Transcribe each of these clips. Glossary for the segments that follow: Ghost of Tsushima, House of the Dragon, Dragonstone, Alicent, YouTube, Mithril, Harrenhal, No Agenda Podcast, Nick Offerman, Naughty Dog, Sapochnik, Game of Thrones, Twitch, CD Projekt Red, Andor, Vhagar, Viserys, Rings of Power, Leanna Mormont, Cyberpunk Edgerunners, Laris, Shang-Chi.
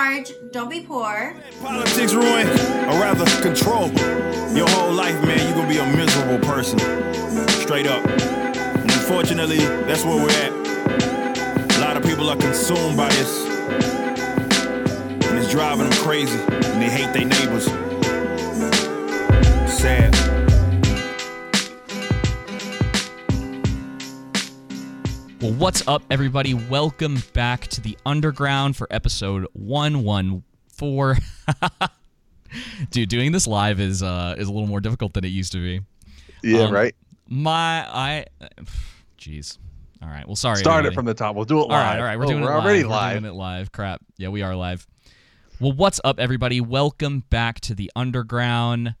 large, don't be poor. Politics ruin, or rather control your whole life, man. You're gonna be a miserable person, straight up. And unfortunately, that's where we're at. A lot of people are consumed by this, and it's driving them crazy, and they hate their neighbors. Sad. Well, what's up, everybody? Welcome back to the Underground for episode 114. Dude, doing this live is a little more difficult than it used to be. Yeah, right? Jeez. All right. Well, sorry. Start everybody. It from the top. We'll do it live. All right. We're doing it live. Crap. Yeah, we are live. Well, what's up, everybody? Welcome back to the Underground.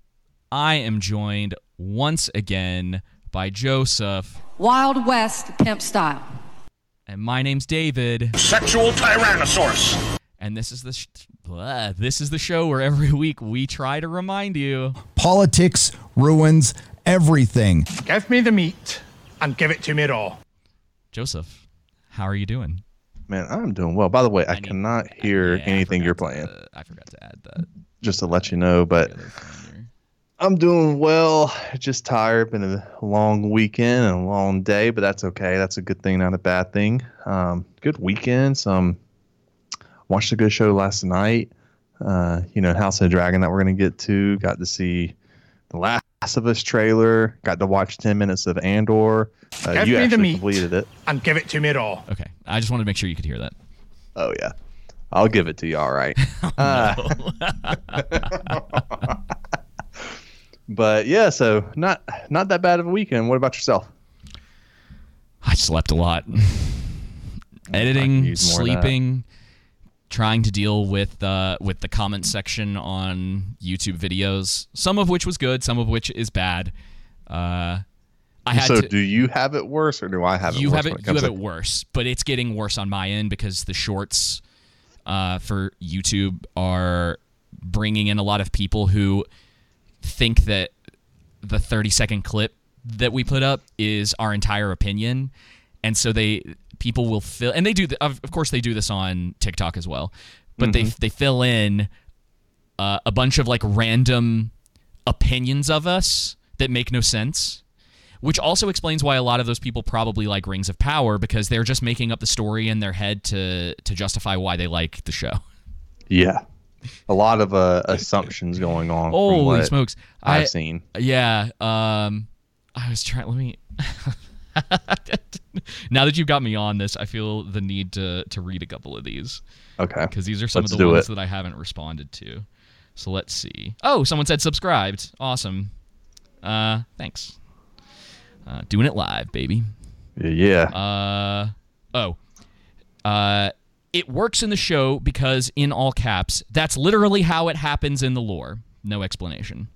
I am joined once again by Joseph Wild West Pimp Style. And my name's David Sexual Tyrannosaurus. And this is the show where every week we try to remind you politics ruins everything. Give me the meat and give it to me raw. Joseph, how are you doing? Man, I'm doing well. By the way, I cannot hear anything you're playing. I forgot to add that. Just to let you know, but I'm doing well, just tired. Been a long weekend and a long day, but that's okay. That's a good thing, not a bad thing. Good weekend. Watched a good show last night. House of the Dragon that we're going to get to. Got to see The Last of Us trailer. Got to watch 10 minutes of Andor. You actually completed it. And give it to me raw. Okay. I just wanted to make sure you could hear that. Oh, yeah. I'll give it to you. All right. But yeah, so not that bad of a weekend. What about yourself? I slept a lot. Editing, sleeping, trying to deal with the comment section on YouTube videos. Some of which was good, some of which is bad. Do you have it worse, or do I have it? You have it worse, but it's getting worse on my end because the shorts for YouTube are bringing in a lot of people who think that the 30-second clip that we put up is our entire opinion, and so people will fill, and they do. Of course, they do this on TikTok as well, but they fill in a bunch of like random opinions of us that make no sense, which also explains why a lot of those people probably like Rings of Power, because they're just making up the story in their head to justify why they like the show. Yeah. A lot of assumptions going on. Holy smokes! I've seen. Yeah. I was trying. Let me. Now that you've got me on this, I feel the need to read a couple of these. Okay. Because these are some of the ones that I haven't responded to. So let's see. Oh, someone said subscribed. Awesome. Thanks. Doing it live, baby. Yeah. It works in the show because, in all caps, that's literally how it happens in the lore. No explanation.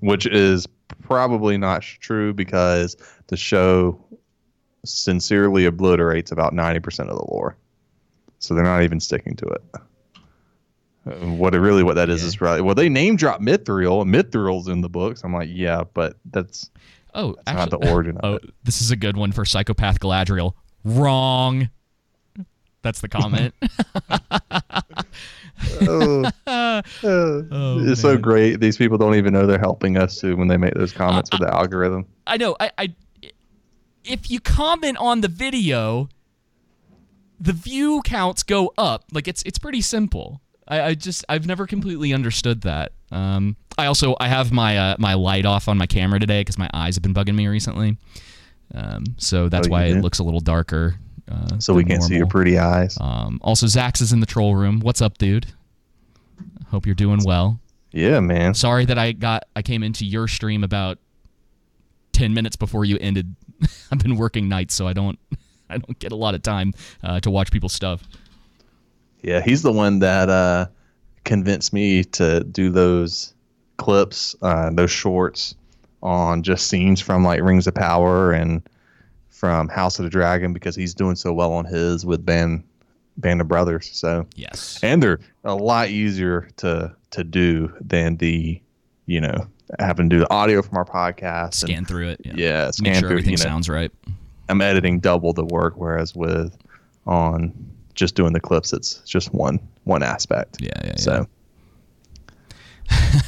Which is probably not true, because the show sincerely obliterates about 90% of the lore. So they're not even sticking to it. Well, they name drop Mithril, and Mithril's in the books. I'm like, yeah, but that's not the origin of it. This is a good one for Psychopath Galadriel. Wrong. That's the comment. It's so great. These people don't even know they're helping us too when they make those comments with the algorithm. I know. If you comment on the video, the view counts go up. Like it's pretty simple. I've never completely understood that. I have my light off on my camera today because my eyes have been bugging me recently. So that's why it looks a little darker. So we can't see your pretty eyes. Also, Zach's is in the troll room. What's up, dude? Hope you're doing well. Yeah, man. Sorry that I came into your stream about 10 minutes before you ended. I've been working nights, so I don't get a lot of time to watch people's stuff. Yeah, he's the one that convinced me to do those clips, those shorts on just scenes from like Rings of Power and from House of the Dragon, because he's doing so well on his with Band of Brothers. So yes, and they're a lot easier to do than having to do the audio from our podcast. Scan through it. Yeah, scan through. Make sure everything sounds right. I'm editing double the work, whereas on just doing the clips, it's just one aspect. Yeah. So.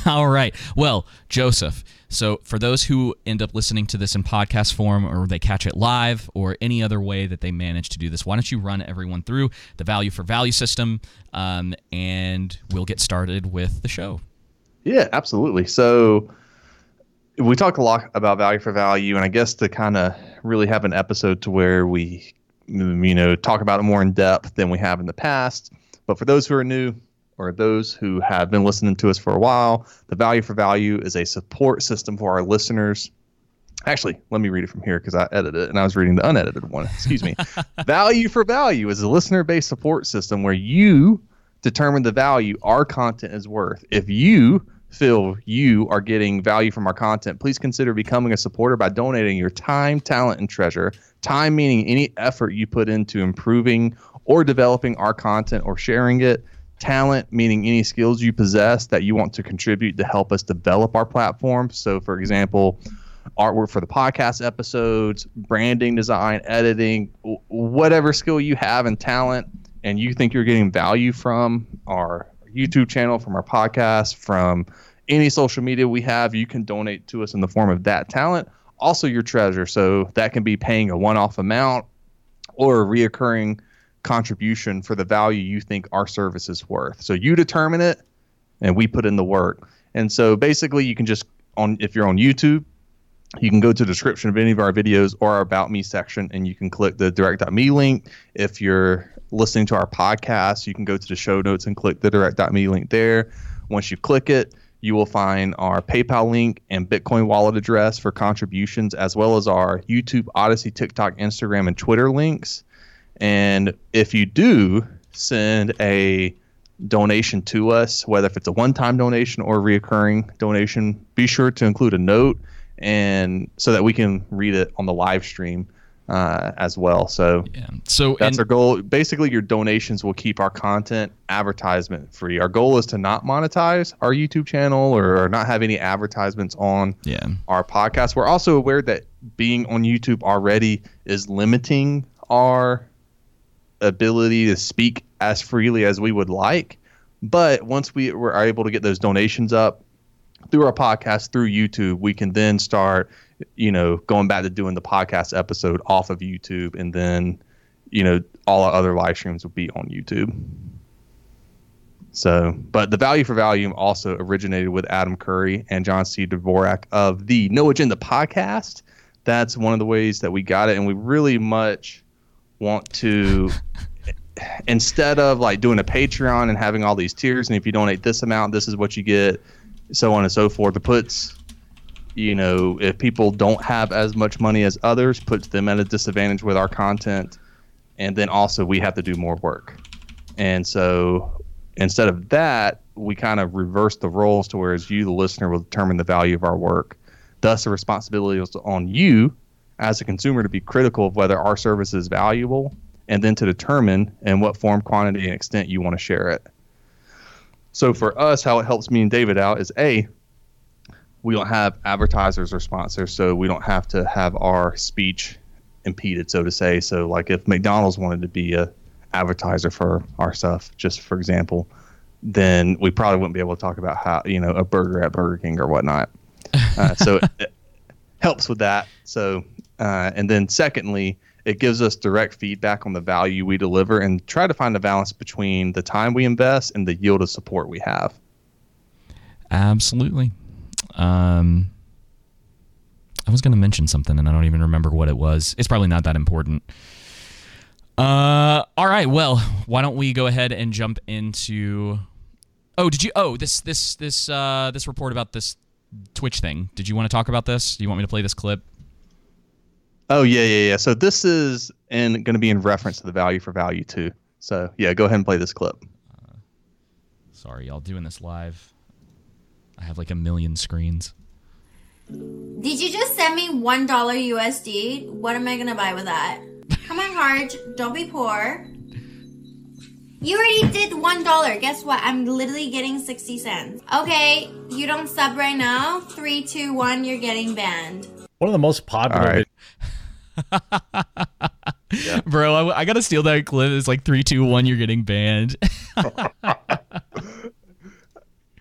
All right. Well, Joseph, so for those who end up listening to this in podcast form or they catch it live or any other way that they manage to do this, why don't you run everyone through the value for value system, and we'll get started with the show. Yeah, absolutely. So we talk a lot about value for value, and I guess to kind of really have an episode to where we, you know, talk about it more in depth than we have in the past. But for those who are new, or those who have been listening to us for a while, the value for value is a support system for our listeners. Actually, let me read it from here because I edited it and I was reading the unedited one. Excuse me. Value for value is a listener-based support system where you determine the value our content is worth. If you feel you are getting value from our content, please consider becoming a supporter by donating your time, talent, and treasure. Time meaning any effort you put into improving or developing our content or sharing it. Talent, meaning any skills you possess that you want to contribute to help us develop our platform. So, for example, artwork for the podcast episodes, branding design, editing, whatever skill you have and talent and you think you're getting value from our YouTube channel, from our podcast, from any social media we have, you can donate to us in the form of that talent. Also your treasure. So that can be paying a one-off amount or a reoccurring contribution for the value you think our service is worth. So you determine it and we put in the work. And so basically you can just, if you're on YouTube, you can go to the description of any of our videos or our About Me section and you can click the direct.me link. If you're listening to our podcast, you can go to the show notes and click the direct.me link there. Once you click it, you will find our PayPal link and Bitcoin wallet address for contributions, as well as our YouTube, Odyssey, TikTok, Instagram, and Twitter links. And if you do send a donation to us, whether if it's a one-time donation or a recurring donation, be sure to include a note and so that we can read it on the live stream as well. So, so that's our goal. Basically, your donations will keep our content advertisement free. Our goal is to not monetize our YouTube channel or not have any advertisements on our podcast. We're also aware that being on YouTube already is limiting our ability to speak as freely as we would like, but once we were able to get those donations up through our podcast, through YouTube, we can then start, you know, going back to doing the podcast episode off of YouTube, and then, you know, all our other live streams will be on YouTube. So, but the value for value also originated with Adam Curry and John C. Dvorak of the No Agenda podcast. That's one of the ways that we got it, and we really much want to, instead of like doing a Patreon and having all these tiers, and if you donate this amount, this is what you get, so on and so forth. It puts, you know, if people don't have as much money as others, puts them at a disadvantage with our content. And then also we have to do more work. And so instead of that, we kind of reverse the roles to whereas you, the listener, will determine the value of our work. Thus, the responsibility is on you as a consumer to be critical of whether our service is valuable, and then to determine in what form, quantity, and extent you want to share it. So for us, how it helps me and David out is A, we don't have advertisers or sponsors, so we don't have to have our speech impeded, so to say. So like if McDonald's wanted to be a advertiser for our stuff, just for example, then we probably wouldn't be able to talk about how, you know, a burger at Burger King or whatnot. So it helps with that. So and then secondly, it gives us direct feedback on the value we deliver and try to find a balance between the time we invest and the yield of support we have. Absolutely. I was going to mention something and I don't even remember what it was. It's probably not that important. All right. Well, why don't we go ahead and jump into, this report about this Twitch thing. Did you want to talk about this? Do you want me to play this clip? Oh, yeah. So this is going to be in reference to the value for value, too. So, yeah, go ahead and play this clip. Sorry, y'all, doing this live. I have like a million screens. Did you just send me $1 USD? What am I going to buy with that? Come on, Harge. Don't be poor. You already did $1. Guess what? I'm literally getting 60 cents. Okay, you don't sub right now. 3, 2, 1, you're getting banned. One of the most popular. All right. Yeah. Bro, I got to steal that clip. It's like 3, 2, 1, you're getting banned.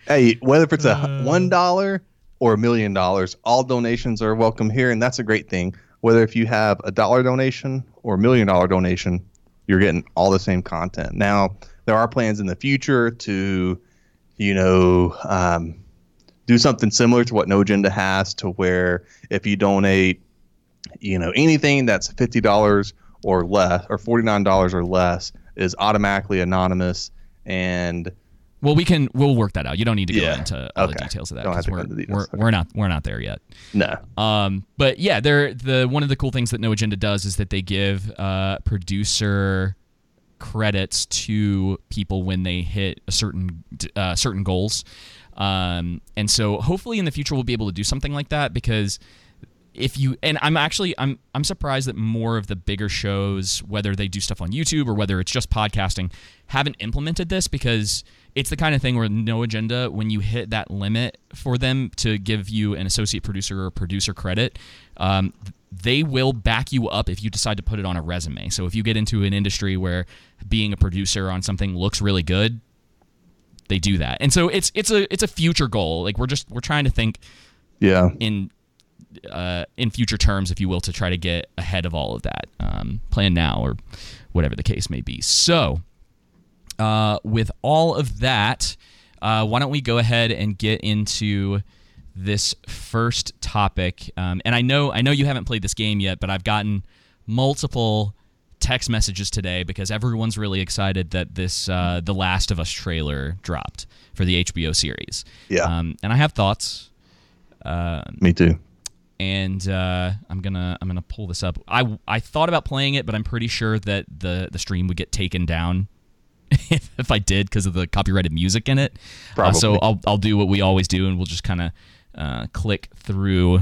Hey, whether it's a $1 or $1 million, all donations are welcome here, and that's a great thing. Whether if you have a dollar donation or $1 million donation, you're getting all the same content. Now, there are plans in the future to, do something similar to what No Agenda has, to where if you donate, anything that's $50 or less or $49 or less is automatically anonymous. And well, we'll work that out. You don't need to go into all the details of that, because we're not there yet. No. But yeah, one of the cool things that No Agenda does is that they give producer credits to people when they hit a certain goals. And so hopefully in the future we'll be able to do something like that, because I'm surprised that more of the bigger shows, whether they do stuff on YouTube or whether it's just podcasting, haven't implemented this, because it's the kind of thing where No Agenda, when you hit that limit for them to give you an associate producer or producer credit, they will back you up if you decide to put it on a resume. So if you get into an industry where being a producer on something looks really good, they do that. And so it's a future goal. Like we're trying to think in future terms, if you will, to try to get ahead of all of that, plan now or whatever the case may be. So with all of that, why don't we go ahead and get into this first topic. And I know you haven't played this game yet, but I've gotten multiple text messages today because everyone's really excited that this The Last of Us trailer dropped for the HBO series. Yeah. And I have thoughts. Me too. And I'm gonna pull this up. I thought about playing it, but I'm pretty sure that the stream would get taken down if I did, because of the copyrighted music in it. Probably. So I'll do what we always do, and we'll just kind of click through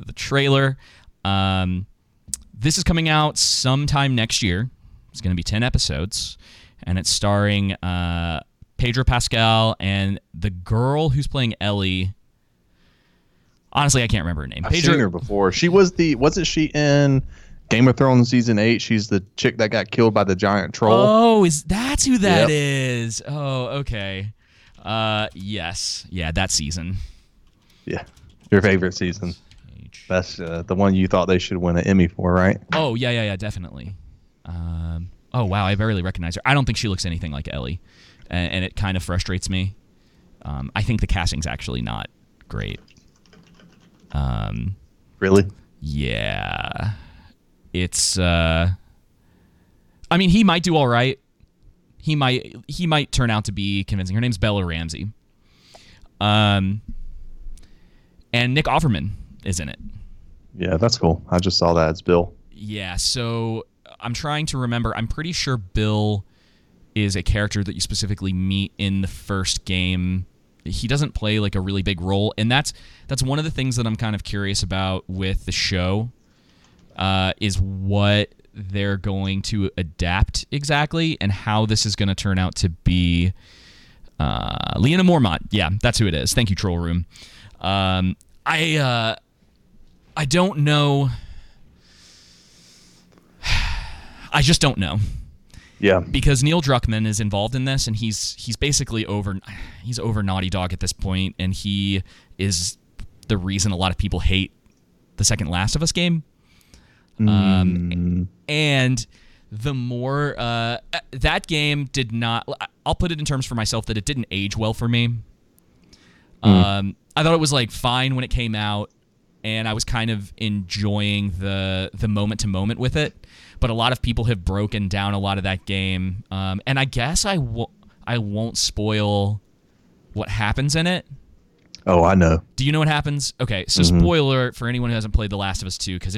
the trailer. This is coming out sometime next year. It's going to be 10 episodes, and it's starring Pedro Pascal and the girl who's playing Ellie. Honestly, I can't remember her name. I've seen her before. She wasn't she in Game of Thrones season 8? She's the chick that got killed by the giant troll. Oh, that's who that is? Oh, okay. Yes, yeah, that season. Yeah, your favorite season. That's the one you thought they should win an Emmy for, right? Oh yeah, definitely. Oh wow, I barely recognize her. I don't think she looks anything like Ellie, and it kind of frustrates me. I think the casting's actually not great. Really? Yeah. It's I mean, he might do all right. He might turn out to be convincing. Her name's Bella Ramsey. And Nick Offerman is in it. Yeah, that's cool. I just saw that. It's Bill. Yeah, so I'm trying to remember. I'm pretty sure Bill is a character that you specifically meet in the first game. He doesn't play like a really big role, and that's one of the things that I'm kind of curious about with the show, is what they're going to adapt exactly and how this is going to turn out to be. Leanna Mormont, yeah, that's who it is. Thank you, Troll Room. I don't know. I just don't know. Yeah, because Neil Druckmann is involved in this, and he's basically over Naughty Dog at this point, and he is the reason a lot of people hate the second Last of Us game. And the more that game did not, I'll put it in terms for myself that it didn't age well for me. I thought it was like fine when it came out, and I was kind of enjoying the moment to moment with it. But a lot of people have broken down a lot of that game. And I guess I won't spoil what happens in it. Oh, I know. Do you know what happens? Okay, so spoiler for anyone who hasn't played The Last of Us 2, because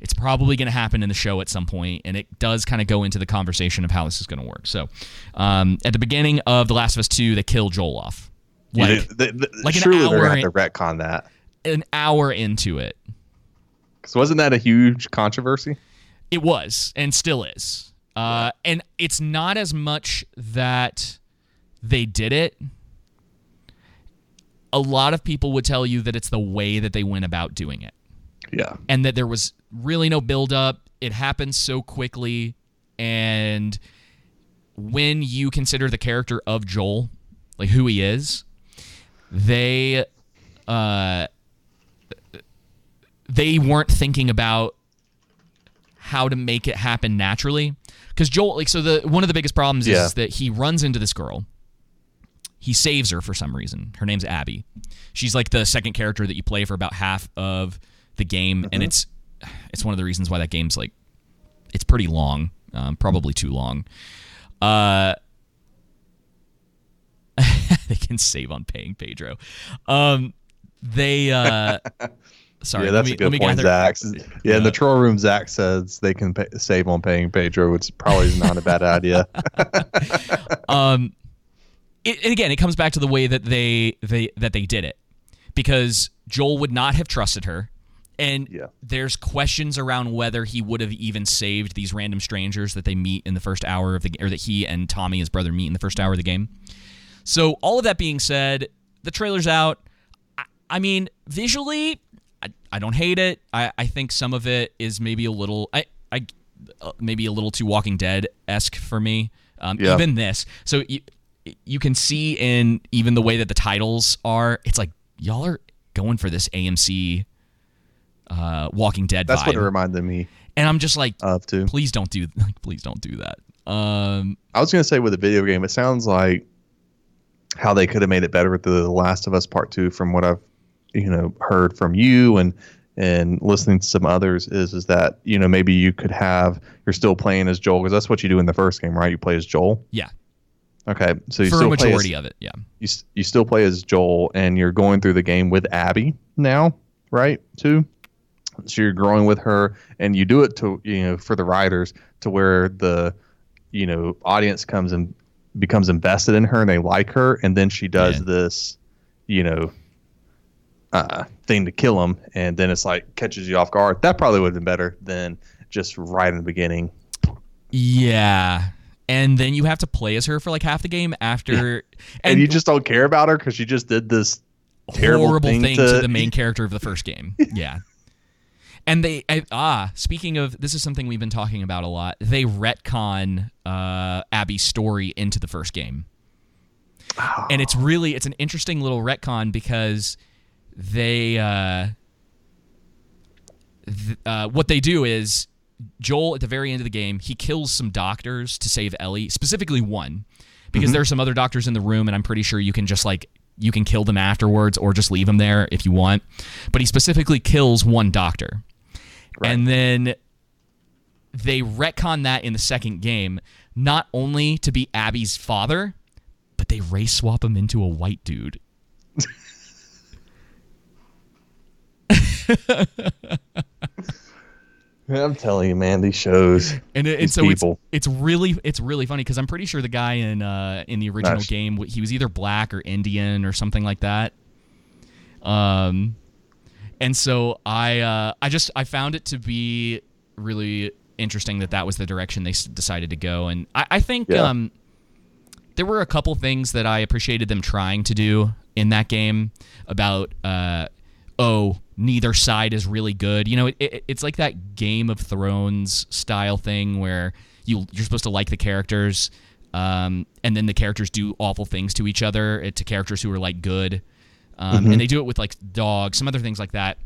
it's probably going to happen in the show at some point, and it does kind of go into the conversation of how this is going to work. So at the beginning of The Last of Us 2, they kill Joel off. Like, surely they're going to retcon that. An hour into it. Because wasn't that a huge controversy? It was, and still is. And it's not as much that they did it. A lot of people would tell you that it's the way that they went about doing it. Yeah. And that there was really no build up. It happens so quickly, and when you consider the character of Joel, like who he is, they weren't thinking about how to make it happen naturally. Because Joel, like, so the one of the biggest problems is that he runs into this girl. He saves her for some reason. Her name's Abby. She's like the second character that you play for about half of the game, and it's one of the reasons why that game's like, it's pretty long, probably too long. They can save on paying Pedro. Sorry, yeah, that's a good point, Zach. Yeah, in the troll room, Zach says they can save on paying Pedro, which probably is not a bad idea. And again, it comes back to the way that they did it, because Joel would not have trusted her, and there's questions around whether he would have even saved these random strangers that they meet in the first hour of the game, or that he and Tommy, his brother, meet in the first hour of the game. So all of that being said, the trailer's out. I mean, visually, I don't hate it. I think some of it is maybe a little maybe a little too Walking Dead-esque for me. Even this, so you can see in even the way that the titles are, it's like y'all are going for this AMC Walking Dead. That's vibe. What it reminded me. And I'm just like, please don't do that. I was gonna say with a video game, it sounds like how they could have made it better with The Last of Us Part 2, from what I've heard from you and listening to some others, is that maybe you could have, you're still playing as Joel, because that's what you do in the first game, right? You play as Joel. Yeah. Okay, so you for still a majority play as, of it, yeah. You still play as Joel, and you're going through the game with Abby now, right? Too. So you're growing with her, and you do it to for the writers, to where the audience comes and becomes invested in her, and they like her, and then she does this thing to kill him, and then it's like catches you off guard. That probably would have been better than just right in the beginning. Yeah. And then you have to play as her for like half the game after. Yeah. And you just don't care about her because she just did this horrible thing to the main character of the first game. Yeah. And they, speaking of, this is something we've been talking about a lot. They retcon Abby's story into the first game. Oh. And it's an interesting little retcon, because they, what they do is, Joel, at the very end of the game, he kills some doctors to save Ellie, specifically one, because there are some other doctors in the room, and I'm pretty sure you can just you can kill them afterwards or just leave them there if you want. But he specifically kills one doctor. Right. And then they retcon that in the second game, not only to be Abby's father, but they race swap him into a white dude. I'm telling you, man, these shows, and so it's really funny, because I'm pretty sure the guy in the original game, he was either black or Indian or something like that. And so I found it to be really interesting that was the direction they decided to go, and I think there were a couple things that I appreciated them trying to do in that game about neither side is really good. It's like that Game of Thrones style thing where you're supposed to like the characters, and then the characters do awful things to each other, to characters who are like good, and they do it with like dogs, some other things like that.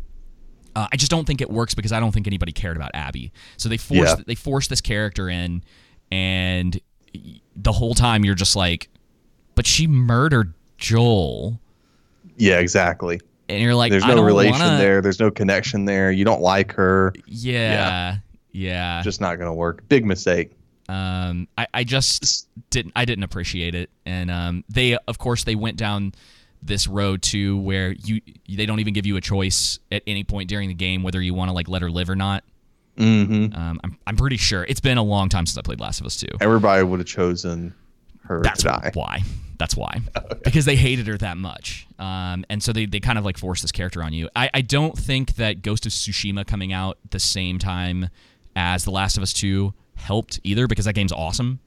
I just don't think it works, because I don't think anybody cared about Abby, so they forced this character in, and the whole time you're just like, but she murdered Joel. Yeah, exactly. And you're like, there's no relation there. There's no connection there. You don't like her. Yeah. Just not gonna work. Big mistake. I just didn't appreciate it. And they, of course, they went down this road too, where they don't even give you a choice at any point during the game whether you want to like let her live or not. Mm-hmm. I'm pretty sure it's been a long time since I played Last of Us 2. Everybody would have chosen her. That's to die. Why. That's why. Okay. Because they hated her that much. And so they kind of like forced this character on you. I don't think that Ghost of Tsushima coming out the same time as The Last of Us 2 helped either, because that game's awesome.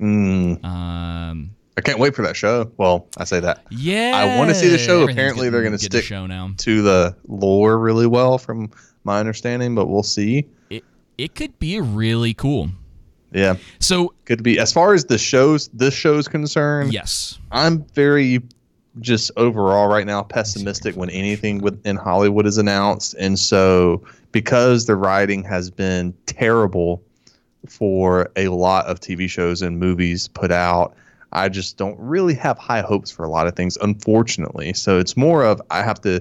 I can't wait for that show. Well, I say that. Yeah. I want to see the show. Apparently they're going to stick to the lore really well, from my understanding, but we'll see. It, it could be really cool. Yeah. So could be, as far as this show's concerned. Yes. I'm very just overall right now pessimistic when anything in Hollywood is announced, and so because the writing has been terrible for a lot of TV shows and movies put out, I just don't really have high hopes for a lot of things, unfortunately. So it's more of I have to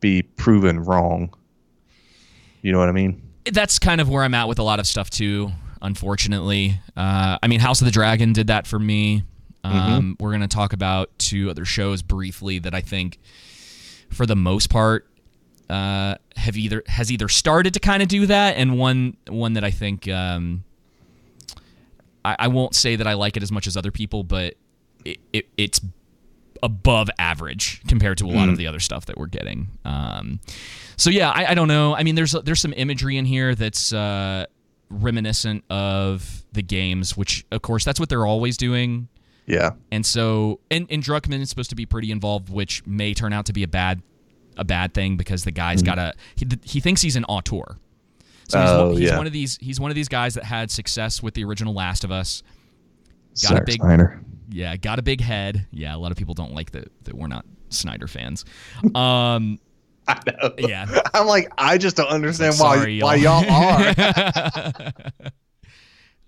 be proven wrong. You know what I mean? That's kind of where I'm at with a lot of stuff too, unfortunately. I mean, House of the Dragon did that for me. We're going to talk about two other shows briefly that I think, for the most part, has either started to kind of do that, and one that I think I won't say that I like it as much as other people, but it's above average compared to a lot of the other stuff that we're getting. So yeah, I don't know. I mean, there's some imagery in here that's reminiscent of the games, which of course that's what they're always doing. Yeah. And so and Druckmann is supposed to be pretty involved, which may turn out to be a bad thing, because the guy's he thinks he's an auteur. So he's one of these guys that had success with the original Last of Us. Got a big head. Yeah, a lot of people don't like that we're not Snyder fans. I know. Yeah. I'm like, I just don't understand why y'all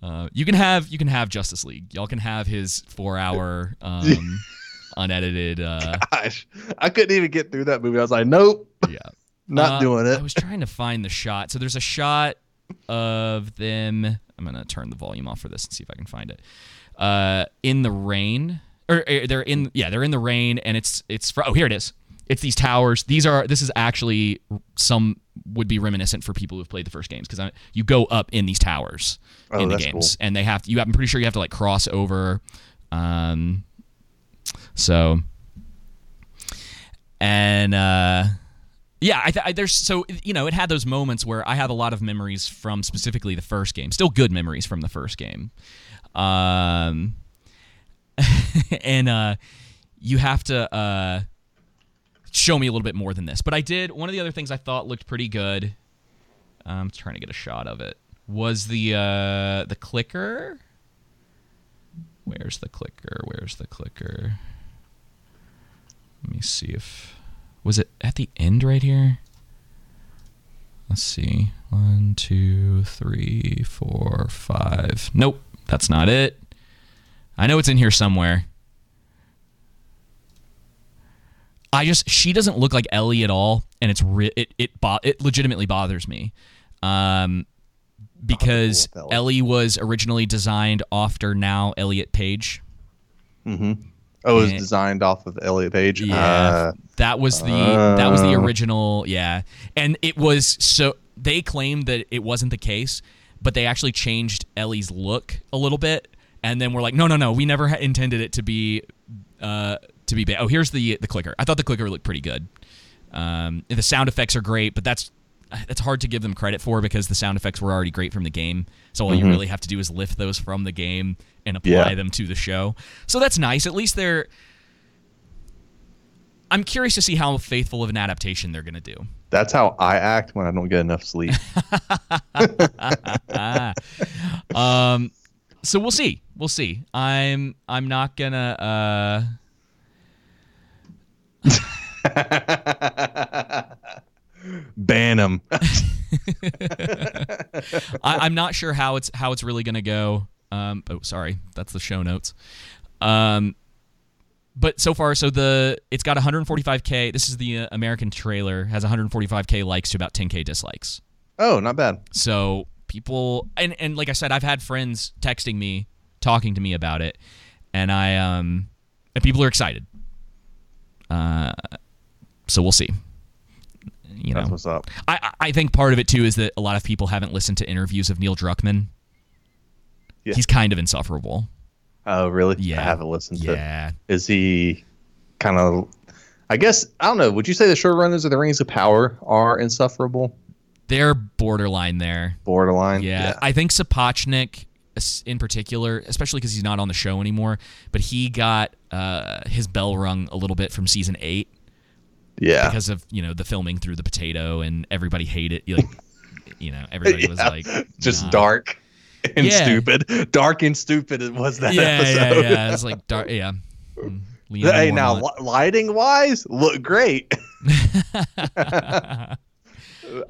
are. You can have Justice League. Y'all can have his 4-hour unedited. Gosh, I couldn't even get through that movie. I was like, nope. Yeah, not doing it. I was trying to find the shot. So there's a shot of them. I'm gonna turn the volume off for this and see if I can find it. In the rain, or they're in the rain, and it's here it is. It's these towers. This is actually, some would be reminiscent for people who've played the first games, because you go up in these towers in the games, cool. And I'm pretty sure you have to like cross over. It had those moments where I have a lot of memories from specifically the first game, still good memories from the first game. You have to, show me a little bit more than this, but I did. One of the other things I thought looked pretty good, I'm trying to get a shot of it, was the clicker. Where's the clicker? Let me see if, was it at the end right here? Let's see. 1, 2, 3, 4, 5. Nope, that's not it. I know it's in here somewhere. She doesn't look like Ellie at all, and it legitimately bothers me, because Ellie was originally designed after now Elliot Page. It was designed off of Elliot Page. Yeah, that was the original. Yeah, and it was, so they claimed that it wasn't the case, but they actually changed Ellie's look a little bit, and then we're like, no, we never intended it to be. Oh, here's the clicker. I thought the clicker looked pretty good. The sound effects are great, but that's hard to give them credit for, because the sound effects were already great from the game. So all you really have to do is lift those from the game and apply them to the show. So that's nice. At least I'm curious to see how faithful of an adaptation they're going to do. That's how I act when I don't get enough sleep. So we'll see. We'll see. I'm not going to... Ban him. I'm not sure how it's really gonna go. Sorry, that's the show notes. But so far, it's got 145K. This is the American trailer. Has 145K likes to about 10K dislikes. Oh, not bad. So people, and like I said, I've had friends texting me, talking to me about it, and and people are excited. So we'll see. That's what's up. I think part of it too is that a lot of people haven't listened to interviews of Neil Druckmann. Yeah. He's kind of insufferable. Oh, really? Yeah. I haven't listened to. Yeah. Is he kind of? I guess I don't know. Would you say the showrunners of the Rings of Power are insufferable? They're borderline there. Borderline. Yeah. I think Sapochnik, in particular, especially because he's not on the show anymore, but he got his bell rung a little bit from season 8. Yeah, because of the filming through the potato, and everybody hated, like you know, everybody was like, just nah. Dark and stupid. Dark and stupid it was that episode. Yeah, it's like dark. Yeah. Leaning hey, now lighting wise, look great. I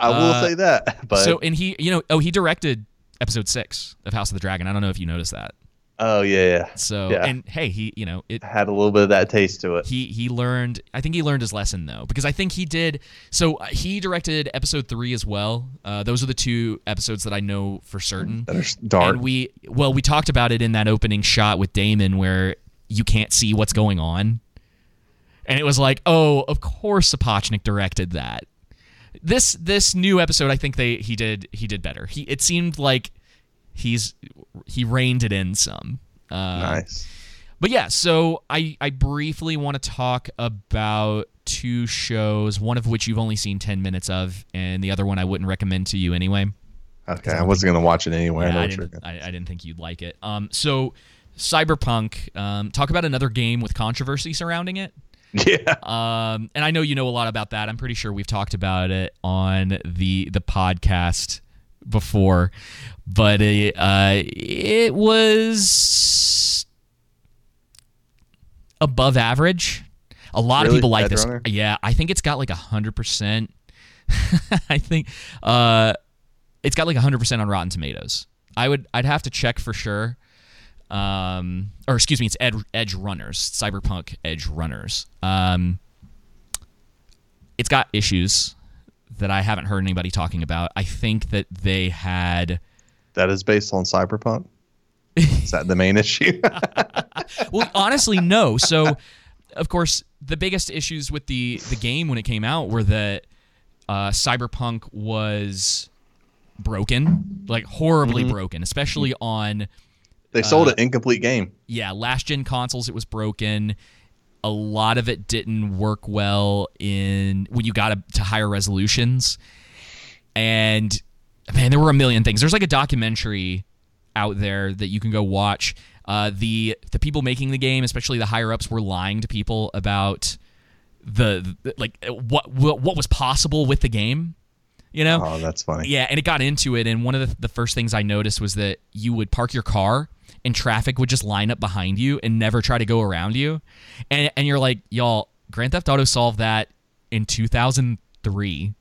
will say that. But so, and he, you know, he directed episode 6 of House of the Dragon. I don't know if you noticed that. Oh yeah. So and hey, he, you know, it had a little bit of that taste to it. He learned. I think he learned his lesson though, because I think he did. So he directed episode 3 as well. Those are the 2 episodes that I know for certain. That are dark. And we talked about it in that opening shot with Damon where you can't see what's going on, and it was like, oh, of course, Sapochnik directed that. This new episode, I think he did better. It seemed like. He reined it in some. Nice. But yeah, so I briefly want to talk about 2 shows, one of which you've only seen 10 minutes of, and the other one I wouldn't recommend to you anyway. Okay, I wasn't going to watch it anyway. Yeah, I didn't think you'd like it. So Cyberpunk, talk about another game with controversy surrounding it. Yeah. And I know you know a lot about that. I'm pretty sure we've talked about it on the podcast before, but it was above average. A lot of people like this. Runner? Yeah, I think it's got like 100%. I think it's got like 100% on Rotten Tomatoes. I'd have to check for sure. Or excuse me, it's Edge Runners, Cyberpunk Edge Runners. It's got issues that I haven't heard anybody talking about. I think that they had... That is based on Cyberpunk? Is that the main issue? Well, honestly, no. So, of course, the biggest issues with the game when it came out were that Cyberpunk was broken, like horribly broken, especially on... They sold an incomplete game. Yeah, last-gen consoles, it was broken. A lot of it didn't work well when you got to higher resolutions. And, man, there were a million things. There's like a documentary out there that you can go watch. The people making the game, especially the higher-ups, were lying to people about what was possible with the game. You know? Oh, that's funny. Yeah, and it got into it, and one of the first things I noticed was that you would park your car and traffic would just line up behind you and never try to go around you. And you're like, y'all, Grand Theft Auto solved that in 2003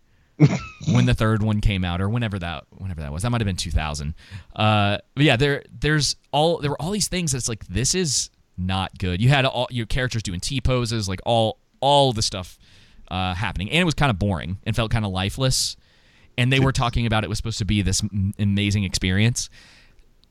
when the third one came out, or whenever that was. That might have been 2000. But yeah, there were all these things that's like, this is not good. You had all your characters doing T-poses, like all the stuff happening. And it was kind of boring and felt kind of lifeless. And they were talking about it was supposed to be this amazing experience.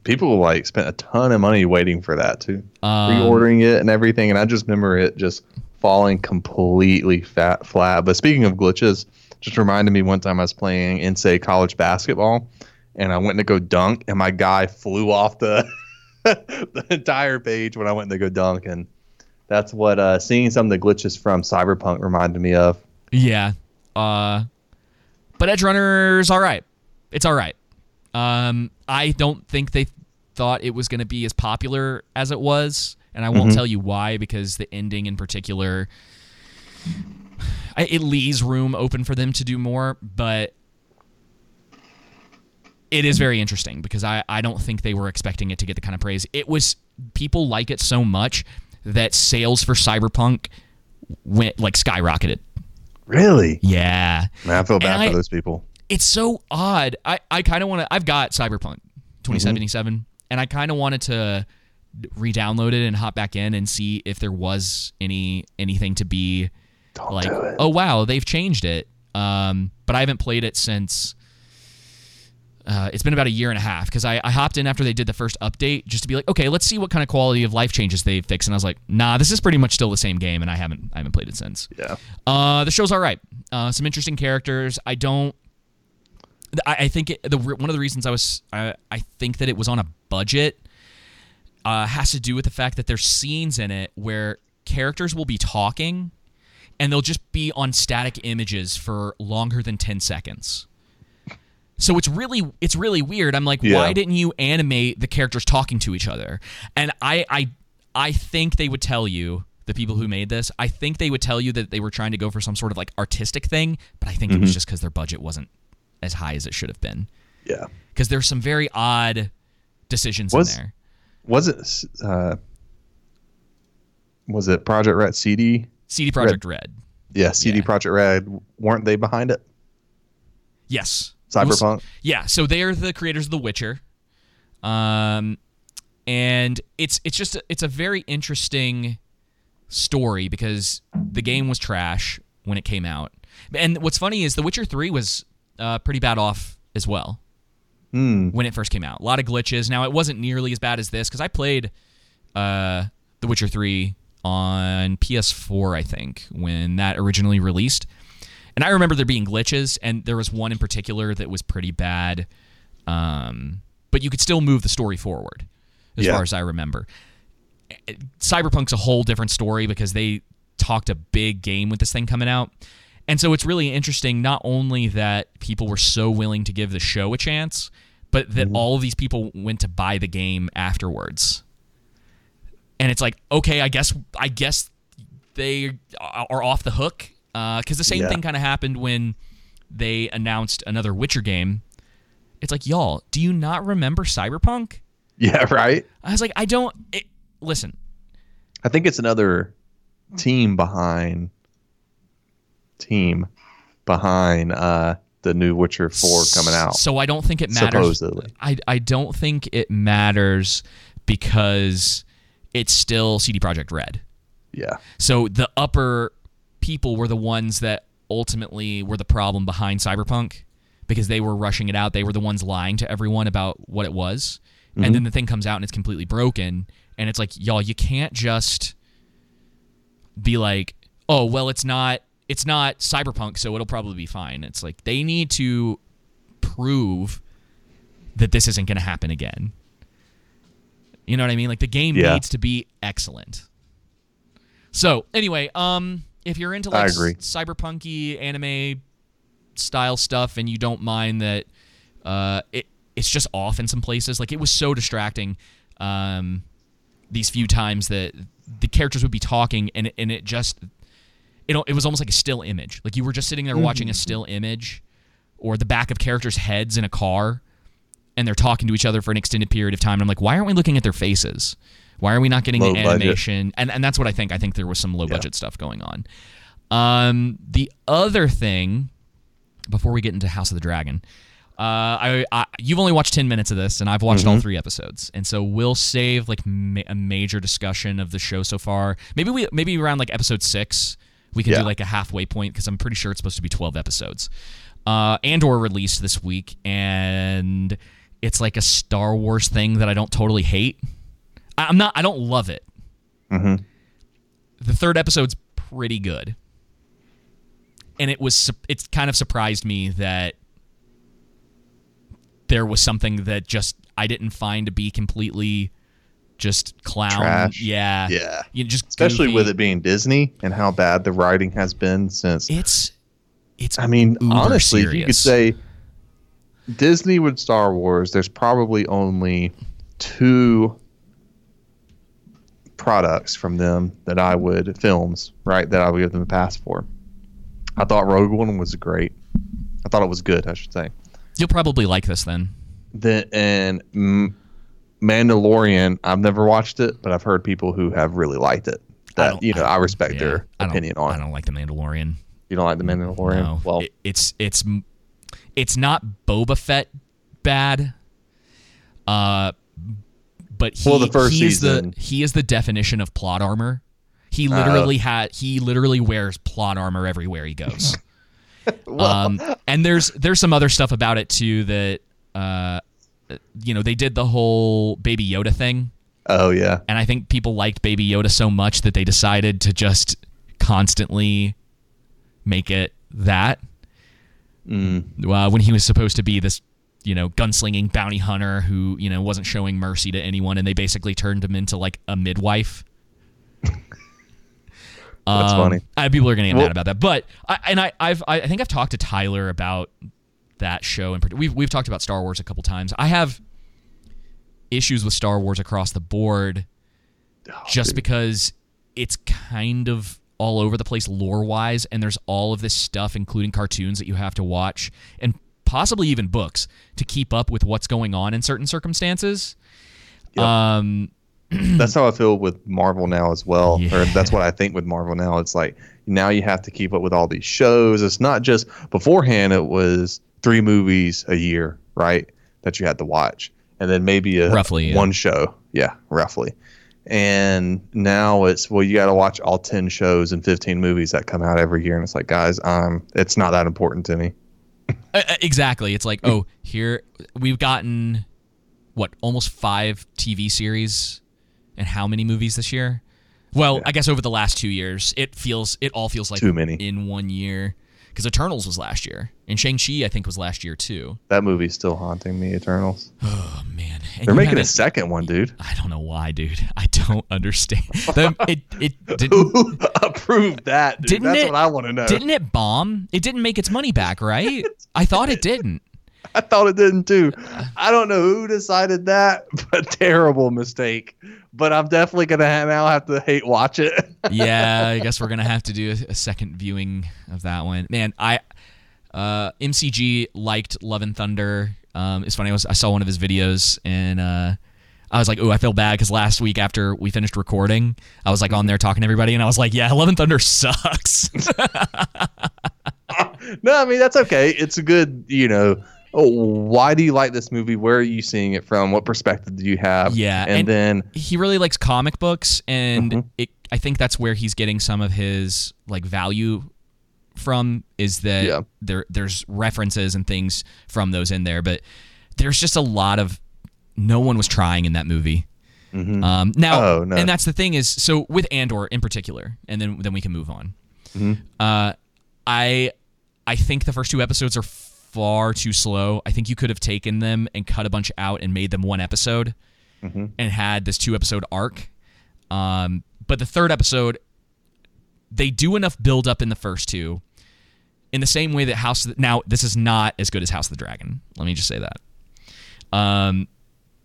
People like spent a ton of money waiting for that too, pre-ordering it and everything. And I just remember it just falling completely flat. But speaking of glitches, just reminded me one time I was playing NCAA college basketball, and I went to go dunk, and my guy flew off the the entire page when I went to go dunk, and that's what seeing some of the glitches from Cyberpunk reminded me of. Yeah, but Edge Runner's all right. It's all right. I don't think they thought it was going to be as popular as it was, and I won't tell you why, because the ending in particular, it leaves room open for them to do more, but it is very interesting because I don't think they were expecting it to get the kind of praise. It was, people like it so much that sales for Cyberpunk went like skyrocketed. Really? Yeah. Man, I feel bad for those people. It's so odd. I kind of want to... I've got Cyberpunk 2077, and I kind of wanted to re-download it and hop back in and see if there was anything to be like, oh, wow, they've changed it. But I haven't played it since... it's been about a year and a half, because I hopped in after they did the first update just to be like, okay, let's see what kind of quality of life changes they fix. And I was like, nah, this is pretty much still the same game, and I haven't played it since. Yeah. The show's all right. Some interesting characters. I think one of the reasons I think that it was on a budget has to do with the fact that there's scenes in it where characters will be talking and they'll just be on static images for longer than 10 seconds. So it's really weird. I'm like, why didn't you animate the characters talking to each other? And I think they would tell you, the people who made this, I think they would tell you that they were trying to go for some sort of like artistic thing, but I think it was just because their budget wasn't as high as it should have been. Yeah. Because there's some very odd decisions in there. Was it Project Red? CD Project Red. Yeah, Project Red. Weren't they behind it? Yes. Cyberpunk? Yeah, so they are the creators of The Witcher. And it's a very interesting story because the game was trash when it came out. And what's funny is The Witcher 3 was pretty bad off as well when it first came out. A lot of glitches. Now, it wasn't nearly as bad as this because I played The Witcher 3 on PS4, I think, when that originally released. And I remember there being glitches, and there was one in particular that was pretty bad. But you could still move the story forward, as far as I remember. Cyberpunk's a whole different story because they talked a big game with this thing coming out. And so it's really interesting not only that people were so willing to give the show a chance, but that all of these people went to buy the game afterwards. And it's like, okay, I guess they are off the hook. Because the same thing kind of happened when they announced another Witcher game. It's like, y'all, do you not remember Cyberpunk? Yeah, right? I was like, listen. I think it's another team behind the new Witcher 4 coming out. So I don't think it matters. Supposedly. I don't think it matters because it's still CD Projekt Red. Yeah. So the upper people were the ones that ultimately were the problem behind Cyberpunk because they were rushing it out. They were the ones lying to everyone about what it was. Mm-hmm. And then the thing comes out and it's completely broken. And it's like, y'all, you can't just be like, oh, well, it's not Cyberpunk, so it'll probably be fine. It's like they need to prove that this isn't going to happen again. You know what I mean? Like the game needs to be excellent. So anyway, if you're into like cyberpunky anime style stuff and you don't mind that it's just off in some places, like it was so distracting these few times that the characters would be talking and it just... It was almost like a still image. Like you were just sitting there watching a still image or the back of characters' heads in a car and they're talking to each other for an extended period of time. And I'm like, why aren't we looking at their faces? Why are we not getting low the animation? And that's what I think. I think there was some low budget stuff going on. The other thing, before we get into House of the Dragon, you've only watched 10 minutes of this and I've watched all 3 episodes. And so we'll save like a major discussion of the show so far. Maybe around like episode 6. We can do like a halfway point because I'm pretty sure it's supposed to be 12 episodes. Andor released this week, and it's like a Star Wars thing that I don't totally hate. I don't love it. Mm-hmm. The third episode's pretty good, and it kind of surprised me that there was something that just I didn't find to be completely. Just clown. Trash. Yeah. Yeah. You know, just especially goofy. With it being Disney and how bad the writing has been since. It's I mean, honestly, serious. You could say Disney with Star Wars, there's probably only 2 products from them that I would... Films, right? That I would give them a pass for. I thought Rogue One was great. I thought it was good, I should say. You'll probably like this then. Mandalorian, I've never watched it, but I've heard people who have really liked it. That I respect their opinion on. I don't like the Mandalorian. You don't like the Mandalorian? No. Well, it's not Boba Fett bad. But the first season, he is the definition of plot armor. He literally wears plot armor everywhere he goes. Well, and there's some other stuff about it too that. They did the whole Baby Yoda thing. Oh, yeah. And I think people liked Baby Yoda so much that they decided to just constantly make it that. When he was supposed to be this, gunslinging bounty hunter who, wasn't showing mercy to anyone. And they basically turned him into like a midwife. That's funny. People are going to get mad about that. But I think I've talked to Tyler about that show, and we've talked about Star Wars a couple times. I have issues with Star Wars across the board, because it's kind of all over the place lore wise, and there's all of this stuff, including cartoons that you have to watch and possibly even books, to keep up with what's going on in certain circumstances. Yep. That's how I feel with Marvel now as well. Yeah. Or that's what I think with Marvel now. It's like, now you have to keep up with all these shows. It's not just, beforehand it was 3 movies a year, right, that you had to watch. And then maybe one show. Yeah, roughly. And now it's, well, you got to watch all 10 shows and 15 movies that come out every year. And it's like, guys, it's not that important to me. Exactly. It's like, oh, here we've gotten, what, almost 5 TV series and how many movies this year? Well, yeah. I guess over the last 2 years, it all feels like too many in 1 year. Because Eternals was last year, and Shang-Chi, I think, was last year, too. That movie's still haunting me, Eternals. Oh, man. And they're making a second one, dude. I don't know why, dude. I don't understand. Who approved that, dude? That's what I want to know. Didn't it bomb? It didn't make its money back, right? I thought it didn't. I thought it didn't, too. I don't know who decided that, but terrible mistake. But I'm definitely going to now have to hate watch it. Yeah, I guess we're going to have to do a second viewing of that one. Man, I MCG liked Love and Thunder. It's funny, I saw one of his videos, and I was like, oh, I feel bad because last week after we finished recording, I was like on there talking to everybody, and I was like, yeah, Love and Thunder sucks. No, I mean, that's okay. It's a good, why do you like this movie? Where are you seeing it from? What perspective do you have? Yeah, and then he really likes comic books, and I think that's where he's getting some of his like value from. Is that there's references and things from those in there, but there's just a lot of no one was trying in that movie. Mm-hmm. And that's the thing is, so with Andor in particular, and then we can move on. Mm-hmm. I think the first 2 episodes are far too slow. I think you could have taken them and cut a bunch out and made them 1 episode and had this 2-episode arc. But the 3rd episode, they do enough build up in the first 2 in the same way that now this is not as good as House of the Dragon. Let me just say that.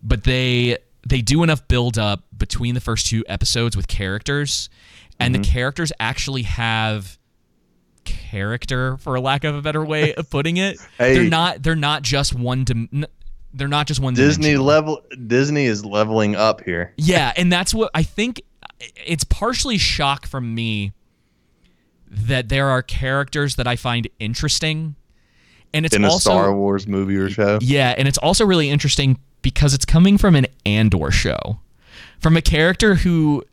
But they do enough build up between the first 2 episodes with characters, and the characters actually have character, for a lack of a better way of putting it. Hey, they're not just one. They're not just one. Disney is leveling up here. Yeah, and that's what I think. It's partially shock from me that there are characters that I find interesting, and it's in also a Star Wars movie or show. Yeah, and it's also really interesting because it's coming from an Andor show, from a character who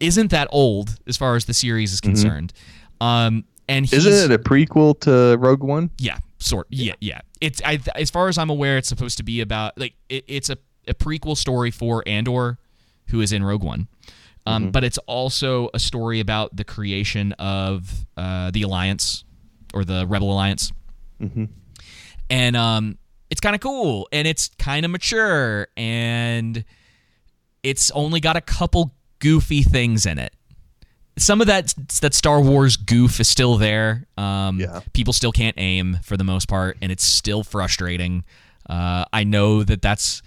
isn't that old as far as the series is concerned. And isn't it a prequel to Rogue One? Yeah, sort. Yeah. It's as far as I'm aware, it's supposed to be about like it's a prequel story for Andor, who is in Rogue One, but it's also a story about the creation of the Alliance or the Rebel Alliance, and it's kind of cool and it's kind of mature and it's only got a couple goofy things in it. Some of that Star Wars goof is still there. People still can't aim for the most part, and it's still frustrating. I know that's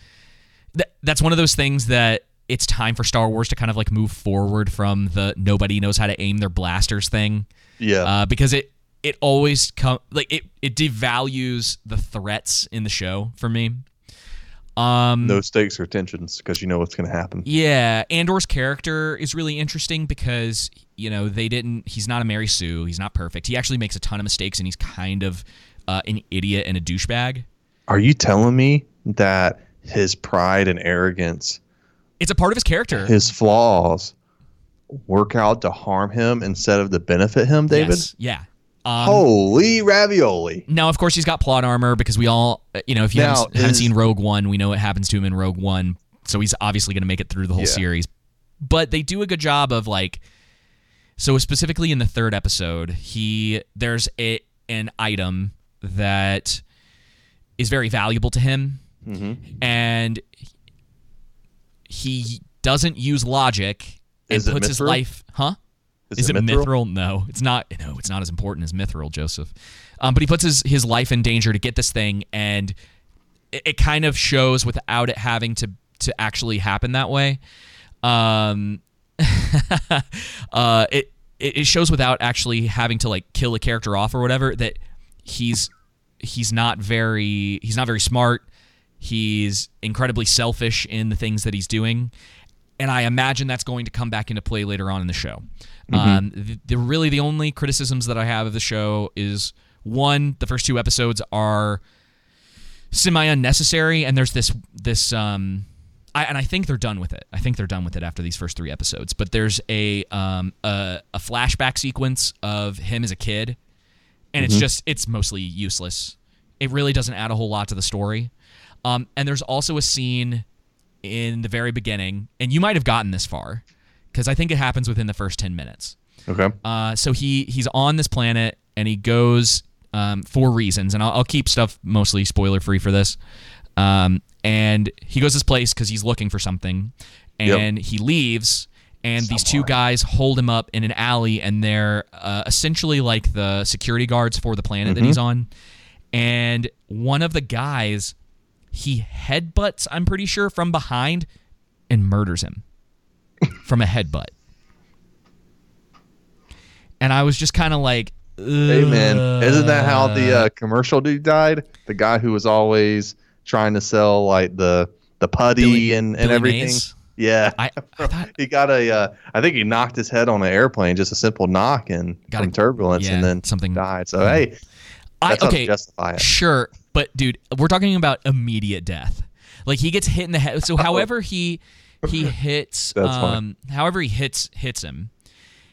one of those things that it's time for Star Wars to kind of like move forward from the nobody knows how to aim their blasters thing. Yeah, because it always it devalues the threats in the show for me. No stakes or tensions because you know what's going to happen. Yeah, Andor's character is really interesting because he's not a Mary Sue. He's not perfect. He actually makes a ton of mistakes, and he's kind of an idiot and a douchebag. Are you telling me that his pride and arrogance, it's a part of his character, his flaws, work out to harm him instead of to benefit him, David? Yes. Yeah. Holy ravioli. Now, of course, he's got plot armor because we all, if you haven't seen Rogue One, we know what happens to him in Rogue One. So he's obviously going to make it through the whole series. But they do a good job of like, so specifically in the 3rd episode, there's an item that is very valuable to him. Mm-hmm. And he doesn't use logic and puts his life, Is it Mithril? No, it's not. No, it's not as important as Mithril, Joseph. But he puts his life in danger to get this thing, and it kind of shows without it having to actually happen that way. It shows without actually having to like kill a character off or whatever that he's he's not very smart. He's incredibly selfish in the things that he's doing. And I imagine that's going to come back into play later on in the show. Mm-hmm. Really the only criticisms that I have of the show is, one, the first two episodes are semi-unnecessary, and there's I think they're done with it. I think they're done with it after these first three episodes. But there's a flashback sequence of him as a kid, and mm-hmm. it's mostly useless. It really doesn't add a whole lot to the story. And there's also a scene in the very beginning, and you might have gotten this far, because I think it happens within the first 10 minutes. Okay. So he's on this planet, and he goes for reasons, and I'll keep stuff mostly spoiler-free for this. And he goes to this place because he's looking for something, and yep. he leaves, and these two guys hold him up in an alley, and they're essentially like the security guards for the planet mm-hmm. that he's on. And one of the guys, he headbutts, I'm pretty sure, from behind and murders him from a headbutt. And I was just kind of like, ugh. Hey, man, isn't that how the commercial dude died? The guy who was always trying to sell like the putty and everything. Mays? Yeah. I thought, he got I think he knocked his head on an airplane, just a simple knock and from turbulence, and then something died. So, hey, that's how to justify it. Sure. But, dude, we're talking about immediate death. Like, he gets hit in the head. So, however he hits, however he hits him,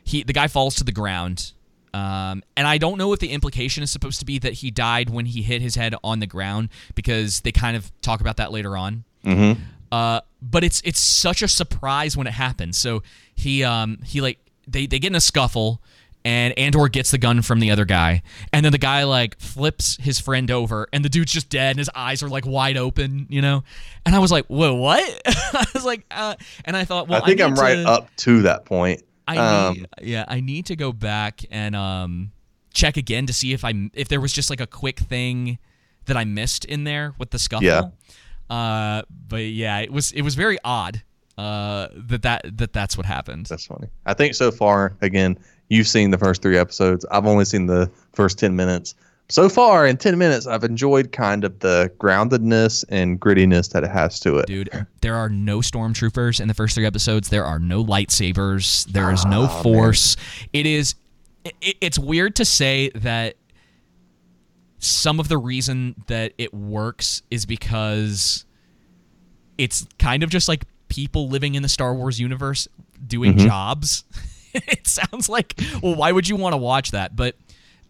the guy falls to the ground. And I don't know if the implication is supposed to be that he died when he hit his head on the ground, because they kind of talk about that later on. Mm-hmm. But it's such a surprise when it happens. So they get in a scuffle. And Andor gets the gun from the other guy. And then the guy, like, flips his friend over. And the dude's just dead. And his eyes are, like, wide open, you know? And I was like, whoa, what? I was like, and I thought, well, I think I'm right up to that point. I need to go back and check again to see if there was just, like, a quick thing that I missed in there with the scuffle. Yeah. But, yeah, it was very odd that's what happened. That's funny. I think so far, again... You've seen the first three episodes. I've only seen the first 10 minutes. So far, in 10 minutes, I've enjoyed kind of the groundedness and grittiness that it has to it. Dude, there are no stormtroopers in the first three episodes. There are no lightsabers. There is no force. Man. It's weird to say that some of the reason that it works is because it's kind of just like people living in the Star Wars universe doing mm-hmm. jobs. It sounds like, well, why would you want to watch that? But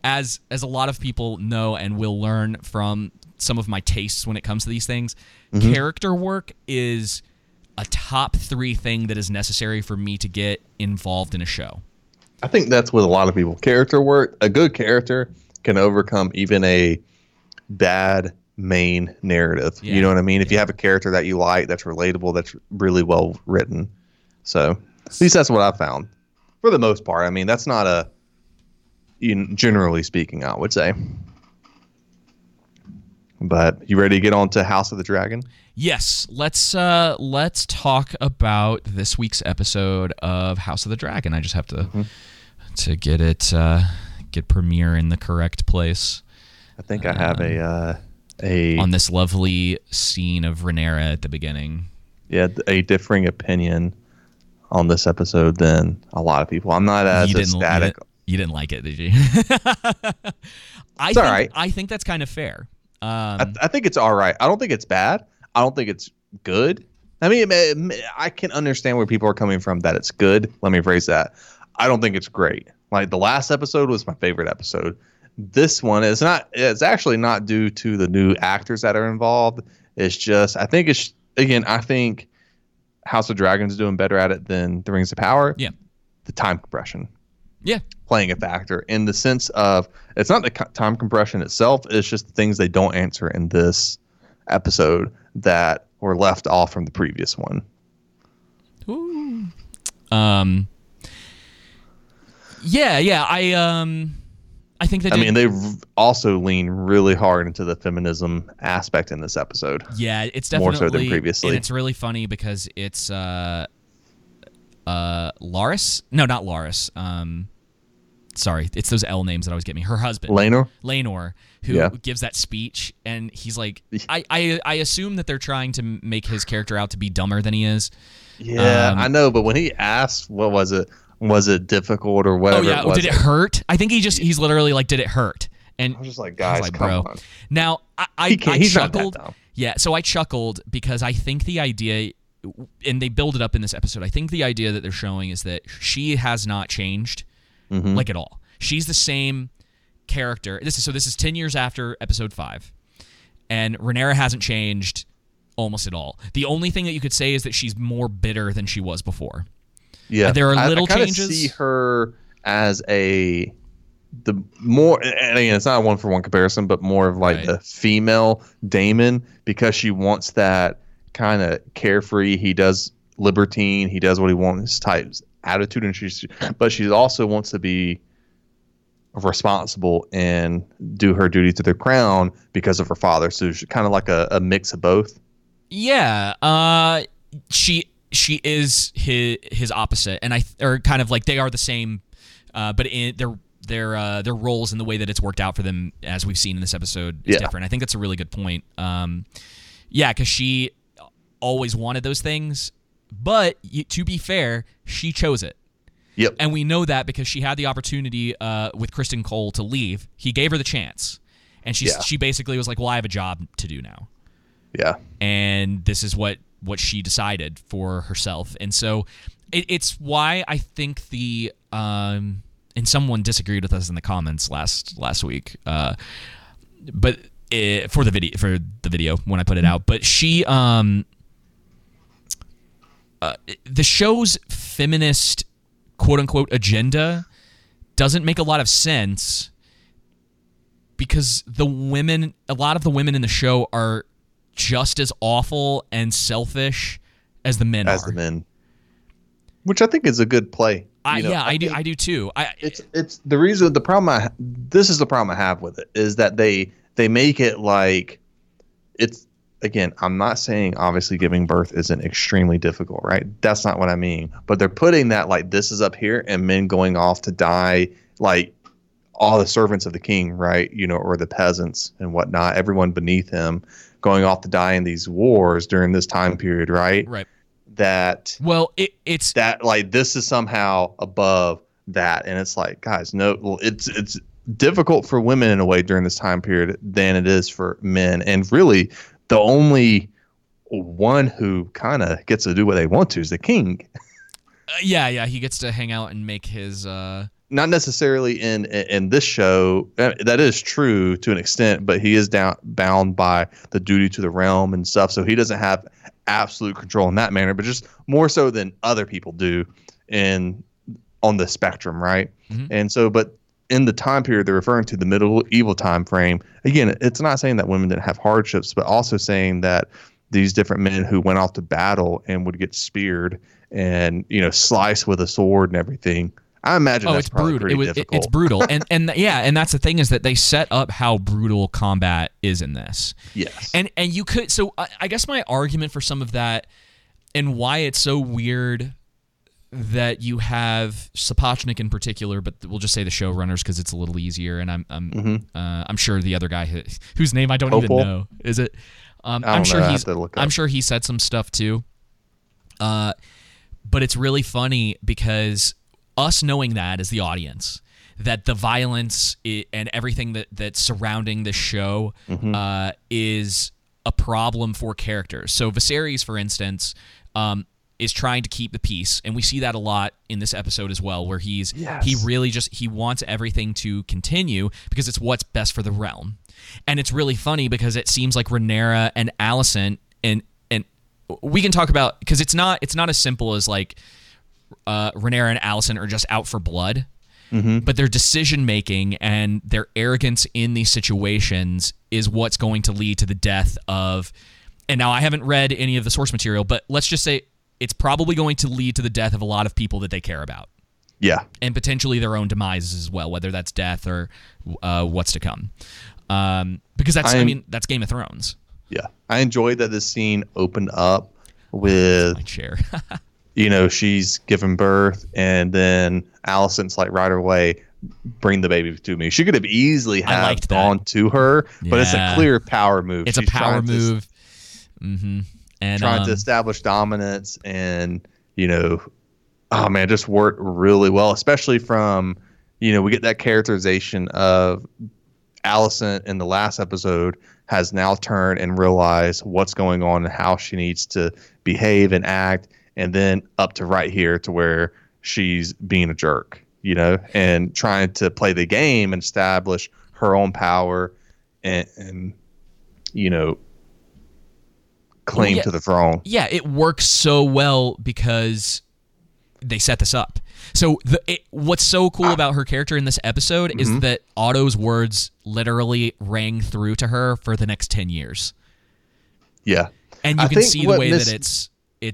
as a lot of people know and will learn from some of my tastes when it comes to these things, mm-hmm. character work is a top three thing that is necessary for me to get involved in a show. I think that's with a lot of people. Character work, a good character can overcome even a bad main narrative. Yeah. You know what I mean? If you have a character that you like, that's relatable, that's really well written. So at least that's what I found. For the most part, I mean, that's not generally speaking, I would say. But you ready to get on to House of the Dragon? Yes, let's talk about this week's episode of House of the Dragon. I just have to mm-hmm. to get it get premiere in the correct place. I think I have a on this lovely scene of Rhaenyra at the beginning. Yeah, a differing opinion on this episode than a lot of people. I'm not as ecstatic. You didn't like it, did you? All right. I think that's kind of fair. I think it's all right. I don't think it's bad. I don't think it's good. I mean, I can understand where people are coming from that it's good. Let me phrase that. I don't think it's great. Like, the last episode was my favorite episode. This one is not. It's actually not due to the new actors that are involved. It's just, I think House of Dragons is doing better at it than The Rings of Power. Yeah. The time compression. Yeah. Playing a factor in the sense of, it's not the time compression itself, it's just the things they don't answer in this episode that were left off from the previous one. Ooh. I think I mean, they've also leaned really hard into the feminism aspect in this episode. Yeah, it's definitely more so than previously. And it's really funny because it's Laris. No, not Laris. sorry, it's those L names that always get me. Her husband, Laenor, who gives that speech, and he's like, I assume that they're trying to make his character out to be dumber than he is. Yeah, I know, but when he asked, what was it? Was it difficult or whatever? Oh yeah, did it hurt? I think he's literally like, did it hurt? And I was just like, guys, come on. Now I chuckled. Yeah, so I chuckled because I think the idea, and they build it up in this episode, I think the idea that they're showing is that she has not changed, like, at all. She's the same character. This is 10 years after episode 5, and Rhaenyra hasn't changed almost at all. The only thing that you could say is that she's more bitter than she was before. Yeah, there are little changes. I see her as and again, it's not a one-for-one comparison, but more of like the female Damon, because she wants that kind of carefree, he does libertine, he does what he wants type attitude, and she also wants to be responsible and do her duty to the crown because of her father. So she's kind of like a mix of both. Yeah, she is his opposite, and or kind of like they are the same, but their roles and the way that it's worked out for them, as we've seen in this episode, is different. I think that's a really good point. Yeah, because she always wanted those things, but to be fair, she chose it. Yep. And we know that because she had the opportunity with Kristen Cole to leave. He gave her the chance, and she basically was like, "Well, I have a job to do now." Yeah. And this is what she decided for herself, and so it's why I think the. And someone disagreed with us in the comments last week, but for the video when I put it out. But she, the show's feminist quote unquote agenda doesn't make a lot of sense because a lot of the women in the show are just as awful and selfish as the men are. Which I think is a good play. I do too. It's the reason. This is the problem I have with it, is that they make it like it's, again, I'm not saying obviously giving birth isn't extremely difficult, right? That's not what I mean. But they're putting that like this is up here and men going off to die, like all the servants of the king, right? You know, or the peasants and whatnot, everyone beneath him going off to die in these wars during this time period, right? Right. That well, it's that like this is somehow above that, and it's like, guys, no, well, it's difficult for women in a way during this time period than it is for men, and really the only one who kind of gets to do what they want to is the king. Yeah, he gets to hang out and make his not necessarily in this show. That is true to an extent, but he is bound by the duty to the realm and stuff, so he doesn't have absolute control in that manner, but just more so than other people do on the spectrum, right? Mm-hmm. And so, but in the time period they're referring to, the medieval time frame, again, it's not saying that women didn't have hardships, but also saying that these different men who went off to battle and would get speared and, you know, sliced with a sword and everything. I imagine that's probably brutal. Difficult. It's brutal. And that's the thing, is that they set up how brutal combat is in this. Yes. And you could, so I guess my argument for some of that and why it's so weird that you have Sapochnik in particular, but we'll just say the showrunners because it's a little easier, and I'm sure the other guy whose name I don't even know. Is it? I'm sure he said some stuff too. But it's really funny because us knowing that as the audience, that the violence and everything that's surrounding the show is a problem for characters. So Viserys, for instance, is trying to keep the peace, and we see that a lot in this episode as well, where he really wants everything to continue because it's what's best for the realm. And it's really funny because it seems like Rhaenyra and Alicent, and we can talk about, because it's not as simple as like. Rhaenyra and Alicent are just out for blood, but their decision making and their arrogance in these situations is what's going to lead to the death of. And now I haven't read any of the source material, but let's just say it's probably going to lead to the death of a lot of people that they care about. Yeah, and potentially their own demise as well, whether that's death or what's to come. Because that's Game of Thrones. Yeah, I enjoyed that this scene opened up with my chair. You know, she's given birth, and then Allison's like right away, bring the baby to me. She could have easily have gone to her, but it's a clear power move. It's She's a power move. Mm-hmm. And trying to establish dominance, and you know, oh man, just worked really well, especially from, you know, we get that characterization of Alicent in the last episode has now turned and realized what's going on and how she needs to behave and act, and then up to right here to where she's being a jerk, you know, and trying to play the game and establish her own power and you know, claim to the throne. Yeah, it works so well because they set this up. So what's so cool about her character in this episode is that Otto's words literally rang through to her for the next 10 years. Yeah. And you can see the way that it's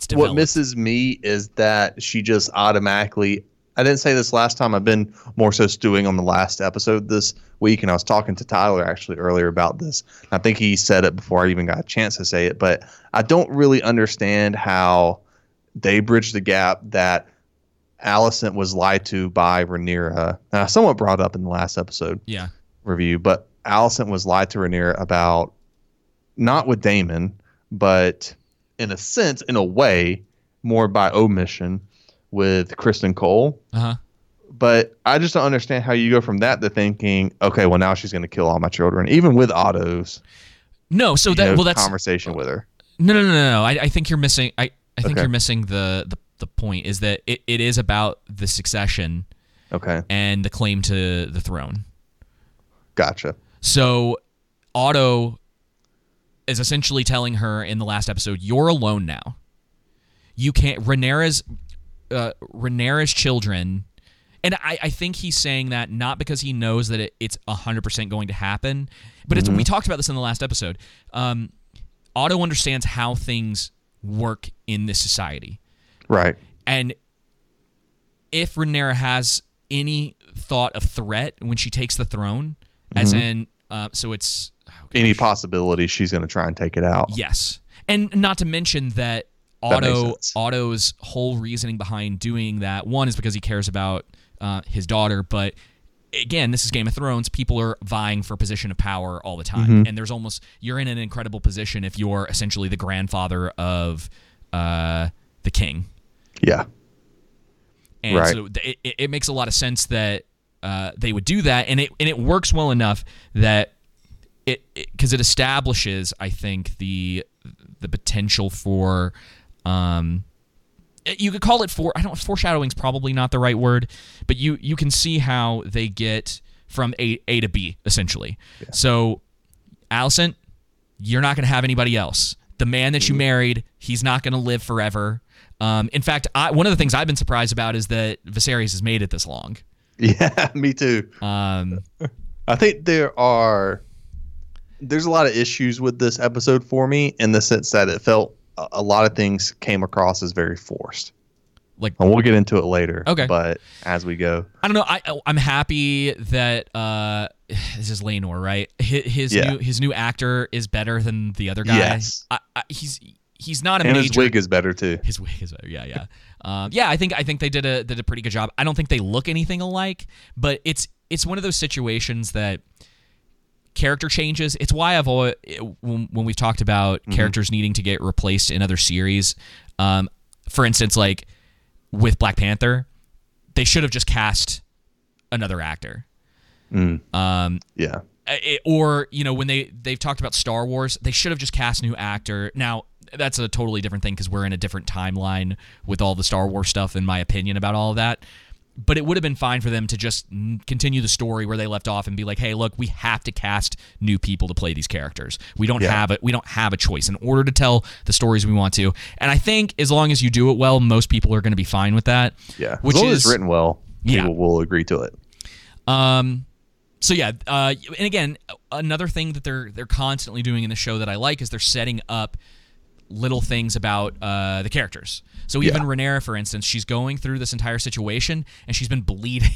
developed. What misses me is that she just automatically, I didn't say this last time, I've been more so stewing on the last episode this week, and I was talking to Tyler actually earlier about this. I think he said it before I even got a chance to say it, but I don't really understand how they bridge the gap that Alicent was lied to by Rhaenyra. Now, I somewhat brought up in the last episode review, but Alicent was lied to Rhaenyra about, not with Damon, but in a sense, in a way, more by omission with Kristen Cole. But I just don't understand how you go from that to thinking, okay, well, now she's going to kill all my children, even with Otto's that's conversation with her. No. I think you're missing. I think you're missing the point is that it is about the succession and the claim to the throne. Gotcha. So Otto is essentially telling her in the last episode, you're alone now. You can't... Rhaenyra's children... And I think he's saying that not because he knows that it's 100% going to happen, but it's, we talked about this in the last episode. Otto understands how things work in this society. Right. And if Rhaenyra has any thought of threat when she takes the throne, as in, so it's... any possibility she's going to try and take it out. Yes. And not to mention that Otto's whole reasoning behind doing that, one, is because he cares about his daughter, but again, this is Game of Thrones. People are vying for position of power all the time, and there's almost... you're in an incredible position if you're essentially the grandfather of the king. Yeah. And so it makes a lot of sense that they would do that, and it works well enough that because it establishes, I think, the potential for, you could call it foreshadowing's probably not the right word, but you can see how they get from A to B essentially. Yeah. So, Alicent, you're not going to have anybody else. The man that you married, he's not going to live forever. In fact, one of the things I've been surprised about is that Viserys has made it this long. Yeah, me too. I think there's a lot of issues with this episode for me in the sense that it felt a lot of things came across as very forced. And we'll get into it later. Okay. But as we go, I don't know. I'm happy that this is Laenor, right? His new actor is better than the other guy. Yes. He's not a major. And his wig is better too. His wig is better. Yeah. I think they did a pretty good job. I don't think they look anything alike, but it's one of those situations that character changes. It's why I've always, when we've talked about characters needing to get replaced in other series, for instance, like with Black Panther, they should have just cast another actor. Or, you know, when they've talked about Star Wars, they should have just cast a new actor. Now, that's a totally different thing because we're in a different timeline with all the Star Wars stuff, in my opinion, about all of that. But it would have been fine for them to just continue the story where they left off and be like, "Hey, look, we have to cast new people to play these characters. We don't have a choice in order to tell the stories we want to." And I think as long as you do it well, most people are going to be fine with that. Yeah, which as long as it's written well, people will agree to it. So yeah, and again, another thing that they're constantly doing in the show that I like is they're setting up little things about the characters. So even Rhaenyra, for instance, she's going through this entire situation and she's been bleeding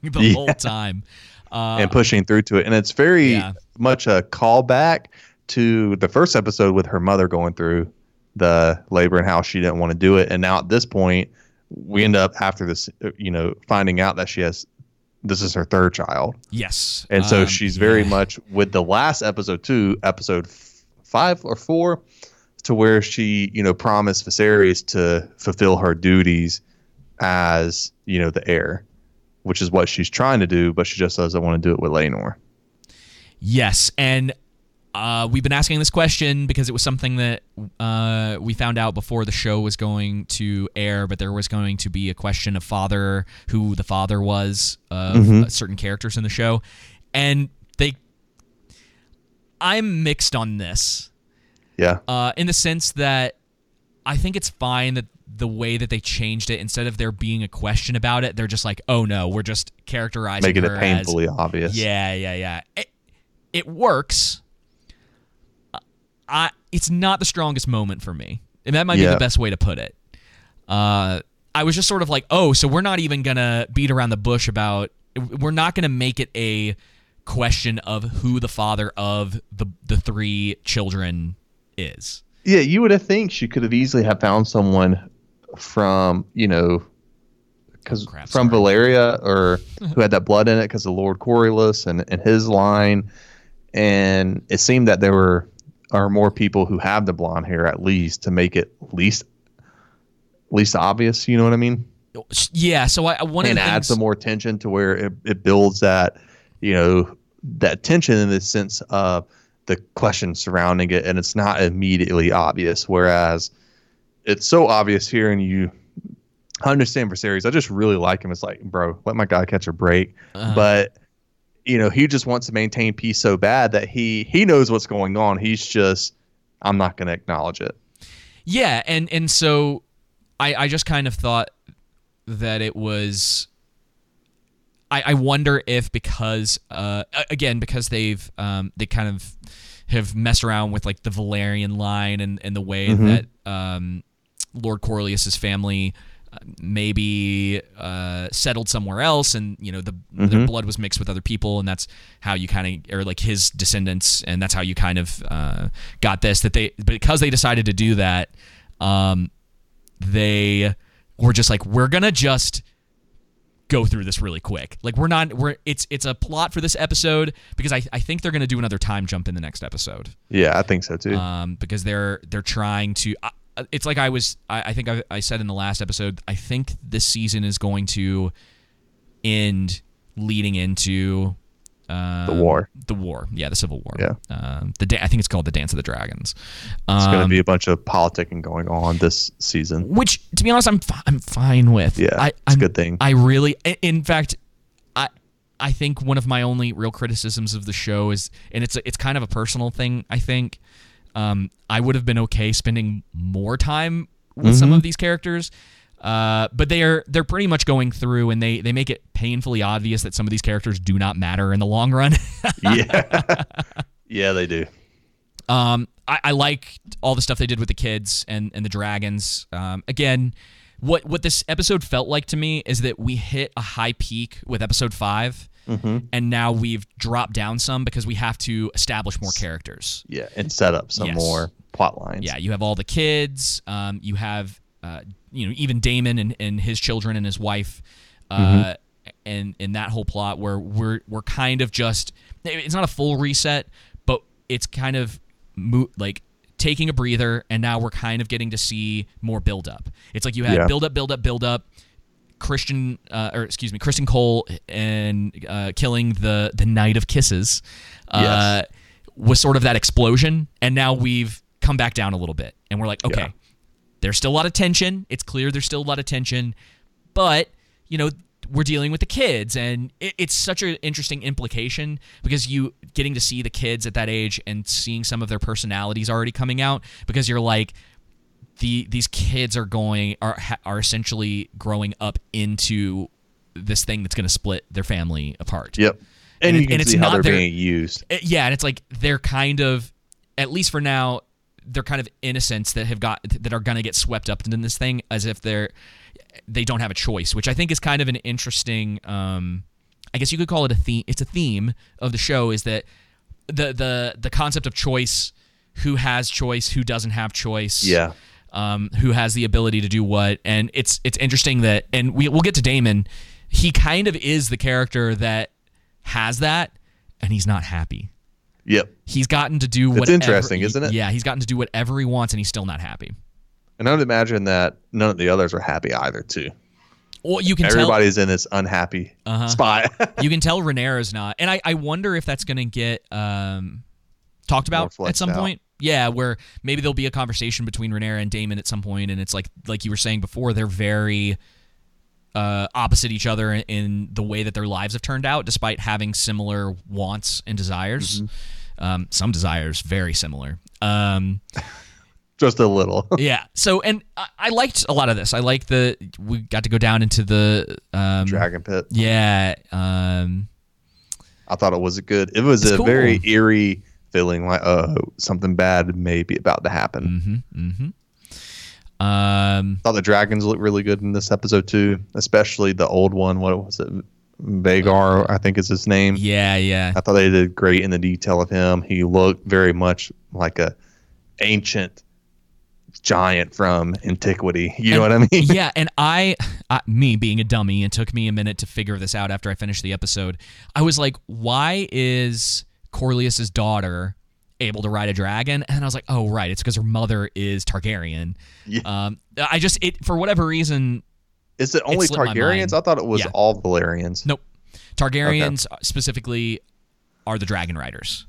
the whole time. And pushing through to it. And it's very much a callback to the first episode with her mother going through the labor and how she didn't want to do it. And now at this point, we end up after this, you know, finding out that she has this is her third child. Yes. And so she's very much with the last episode too, episode 5 or 4, to where she, you know, promised Viserys to fulfill her duties as, you know, the heir, which is what she's trying to do, but she just says, I want to do it with Laenor. Yes, and we've been asking this question because it was something that we found out before the show was going to air, but there was going to be a question of father, who the father was of certain characters in the show. And I'm mixed on this. Yeah. In the sense that I think it's fine that the way that they changed it, instead of there being a question about it, they're just like, oh no, we're just characterizing her, making it painfully obvious. Yeah. It works. It's not the strongest moment for me. And that might be the best way to put it. I was just sort of like, oh, so we're not even going to beat around the bush about... We're not going to make it a question of who the father of the three children is. Yeah, you would have think she could have easily have found someone from, you know... from Valeria, or who had that blood in it because of Lord Corleus and his line. And it seemed that there are more people who have the blonde hair, at least, to make it least obvious. You know what I mean? Yeah. So I wanted to add some more tension to where it builds that, you know, that tension in the sense of the question surrounding it. And it's not immediately obvious. Whereas it's so obvious here, and I understand Viserys. I just really like him. It's like, bro, let my guy catch a break. But, you know, he just wants to maintain peace so bad that he knows what's going on. He's just, I'm not going to acknowledge it. Yeah, and so I just kind of thought that it was... I wonder if because, again, because they've they kind of have messed around with like the Valerian line and the way that Lord Corleus's family... maybe settled somewhere else, and you know their blood was mixed with other people, and that's how you kind of, or like his descendants, and that's how you kind of got this, that because they decided to do that, they were just like, we're gonna just go through this really quick. Like it's a plot for this episode, because I think they're gonna do another time jump in the next episode. Yeah, I think so too. Because they're trying to. It's like I think I said in the last episode, I think this season is going to end leading into the war. Yeah, the Civil War. Yeah. I think it's called the Dance of the Dragons. It's going to be a bunch of politicking going on this season, which, to be honest, I'm fine with. Yeah, it's a good thing. I really, in fact, I think one of my only real criticisms of the show is, and it's kind of a personal thing, I think. I would have been okay spending more time with some of these characters, but they're pretty much going through, and they make it painfully obvious that some of these characters do not matter in the long run. yeah, they do. I like all the stuff they did with the kids and the dragons. Again, what this episode felt like to me is that we hit a high peak with episode 5. And now we've dropped down some because we have to establish more characters. Yeah, and set up some more plot lines. Yeah, you have all the kids. You have, even Damon and his children and his wife, and that whole plot where we're kind of just, it's not a full reset, but it's kind of like taking a breather, and now we're kind of getting to see more build up. It's like you had build up. Kristen Cole and killing the Knight of Kisses was sort of that explosion, and now we've come back down a little bit, and we're like, okay, there's still a lot of tension. It's clear there's still a lot of tension, but you know we're dealing with the kids, and it's such an interesting implication because you getting to see the kids at that age and seeing some of their personalities already coming out, because you're like. These kids are essentially growing up into this thing that's going to split their family apart. Yep, and you can see how they're being used. Yeah, and it's like they're kind of, at least for now, they're kind of innocents that are going to get swept up in this thing, as if they don't have a choice, which I think is kind of an interesting. I guess you could call it a theme. It's a theme of the show, is that the concept of choice, who has choice, who doesn't have choice. Yeah. Who has the ability to do what, and it's interesting that, and we'll get to Damon he kind of is the character that has that, and he's not happy. Yep. He's gotten to do whatever. It's interesting, isn't it? Yeah, he's gotten to do whatever he wants, and he's still not happy. And I would imagine that none of the others are happy either, too. Well, you can everybody's tell, in this unhappy spot. You can tell Rhaenyra's not. And I wonder if that's going to get talked about at some point. Yeah, where maybe there'll be a conversation between Rhaenyra and Damon at some point, and it's like you were saying before, they're very opposite each other in the way that their lives have turned out, despite having similar wants and desires. Mm-hmm. Some desires very similar. Just a little. Yeah. So, and I liked a lot of this. I liked we got to go down into the Dragon Pit. Yeah. I thought it was good. It was a cool, very eerie feeling, like, oh, something bad may be about to happen. Mm-hmm. Mm-hmm. I thought the dragons looked really good in this episode too, especially the old one. What was it? Vhagar, I think is his name. Yeah. Yeah. I thought they did great in the detail of him. He looked very much like a ancient giant from antiquity, what I mean? Yeah. And I me being a dummy, it took me a minute to figure this out after I finished the episode. I was like, why is Corleus's daughter able to ride a dragon? And I was like, oh right, it's because her mother is Targaryen. Yeah. For whatever reason, is it only Targaryens? I thought it was all Valerians. Nope, Targaryens specifically are the dragon riders.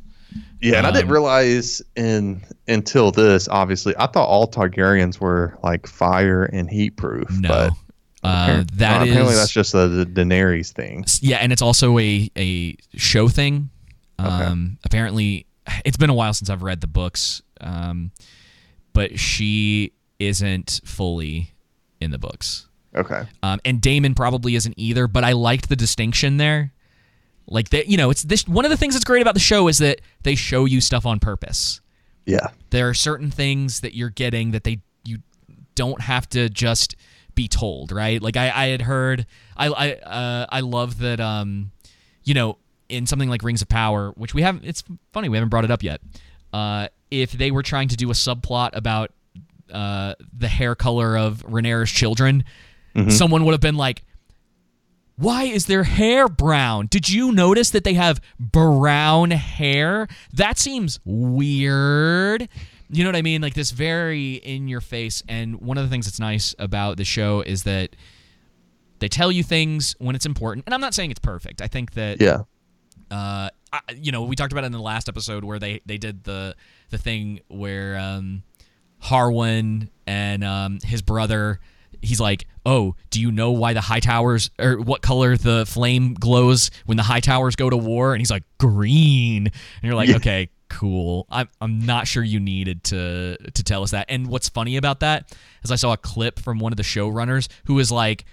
Yeah, and I didn't realize until this, obviously. I thought all Targaryens were like fire and heat proof. No, but apparently that's just the Daenerys thing. Yeah, and it's also a show thing. Okay. Apparently, it's been a while since I've read the books, but she isn't fully in the books. Okay. And Damon probably isn't either, but I liked the distinction there. Like that, it's this. One of the things that's great about the show is that they show you stuff on purpose. Yeah, there are certain things that you're getting that you don't have to just be told, right? Like I had heard, I love that. In something like Rings of Power, which we haven't. It's funny we haven't brought it up yet. If they were trying to do a subplot about the hair color of Rhaenyra's children, mm-hmm. someone would have been like, why is their hair brown? Did you notice that they have brown hair? That seems weird. You know what I mean? Like this very in your face. And one of the things that's nice about the show is that they tell you things when it's important. And I'm not saying it's perfect. I think that, we talked about it in the last episode where they did the thing where Harwin and his brother, he's like, oh, do you know why the high towers or what color the flame glows when the high towers go to war? And he's like, green. And you're like, okay, cool. I'm not sure you needed to tell us that. And what's funny about that is I saw a clip from one of the showrunners who was like,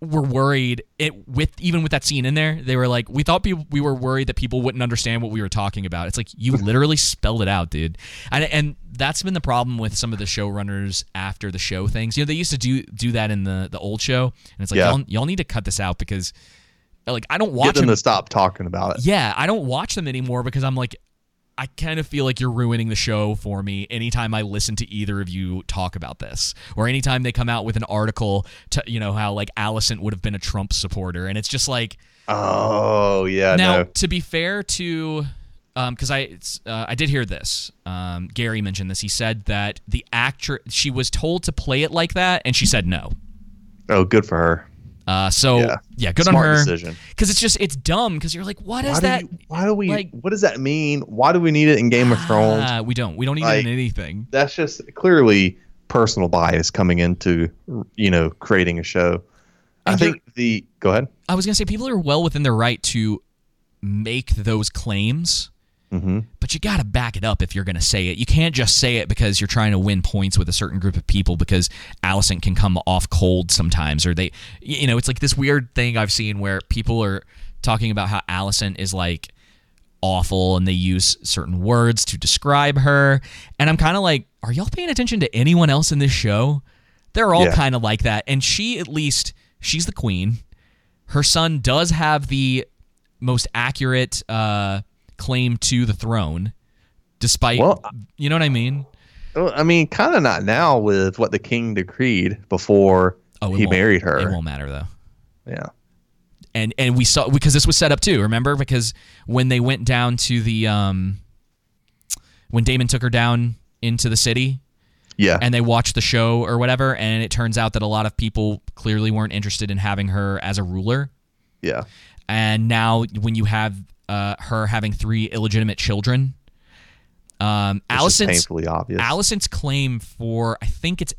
we're worried with that scene in there. They were like, we thought we were worried that people wouldn't understand what we were talking about. It's like, you literally spelled it out, dude. And that's been the problem with some of the showrunners after the show things. They used to do that in the old show, and it's like, y'all need to cut this out because I don't watch them to stop talking about it. Yeah, I don't watch them anymore because I'm like, I kind of feel like you're ruining the show for me anytime I listen to either of you talk about this, or anytime they come out with an article to, how like Alicent would have been a Trump supporter. And it's just like, oh yeah. Now, to be fair to, cause I did hear this. Gary mentioned this. He said that the actress, she was told to play it like that, and she said no. Oh, good for her. Good smart on her decision. Because it's dumb. Because you're like, what does that mean? Why do we need it in Game of Thrones? We don't need it in anything. That's just clearly personal bias coming into creating a show. And I think go ahead. I was gonna say people are well within their right to make those claims, mm-hmm. but you gotta back it up if you're gonna say it. You can't just say it because you're trying to win points with a certain group of people, because Alicent can come off cold sometimes, or they, it's like this weird thing I've seen where people are talking about how Alicent is like awful, and they use certain words to describe her, and I'm kind of like, are y'all paying attention to anyone else in this show? They're all kind of like that, and she, at least she's the queen. Her son does have the most accurate claim to the throne, despite kind of not now with what the king decreed before Oh, he married her. It won't matter though. Yeah. And we saw, because this was set up too, remember? Because when they went down to the when Damon took her down into the city, yeah, and they watched the show or whatever, and it turns out that a lot of people clearly weren't interested in having her as a ruler. Yeah. And now when you have her having 3 illegitimate children, Alicent's claim for, I think it's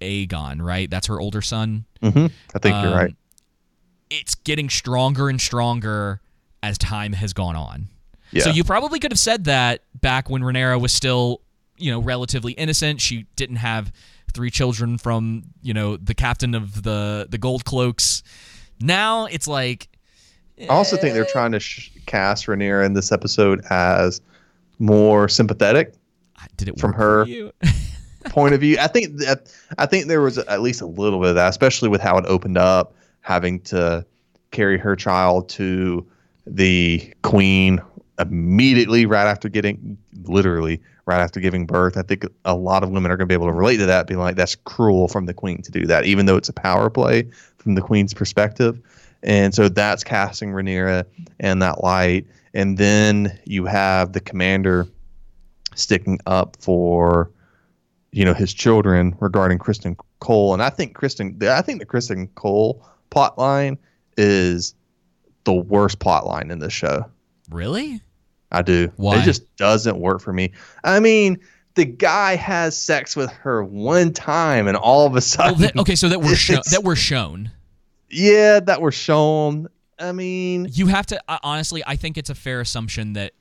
Aegon, right? That's her older son. Mm-hmm. I think you're right. It's getting stronger and stronger as time has gone on. Yeah. So you probably could have said that back when Rhaenyra was still, relatively innocent. She didn't have 3 children from, the captain of the Gold Cloaks. Now it's like... I also think they're trying to cast Rhaenyra in this episode as more sympathetic. Did it work from her point of view? I think there was at least a little bit of that, especially with how it opened up, having to carry her child to the queen immediately right after giving birth. I think a lot of women are going to be able to relate to that, being like, that's cruel from the queen to do that, even though it's a power play from the queen's perspective. And so that's casting Rhaenyra in that light. And then you have the commander sticking up for, his children regarding Kristen Cole. And I think the Kristen Cole plotline is the worst plotline in this show. Really? I do. Why? It just doesn't work for me. I mean, the guy has sex with her one time, and all of a sudden, that we're shown. Yeah, that were shown. I mean... You have to... Honestly, I think it's a fair assumption that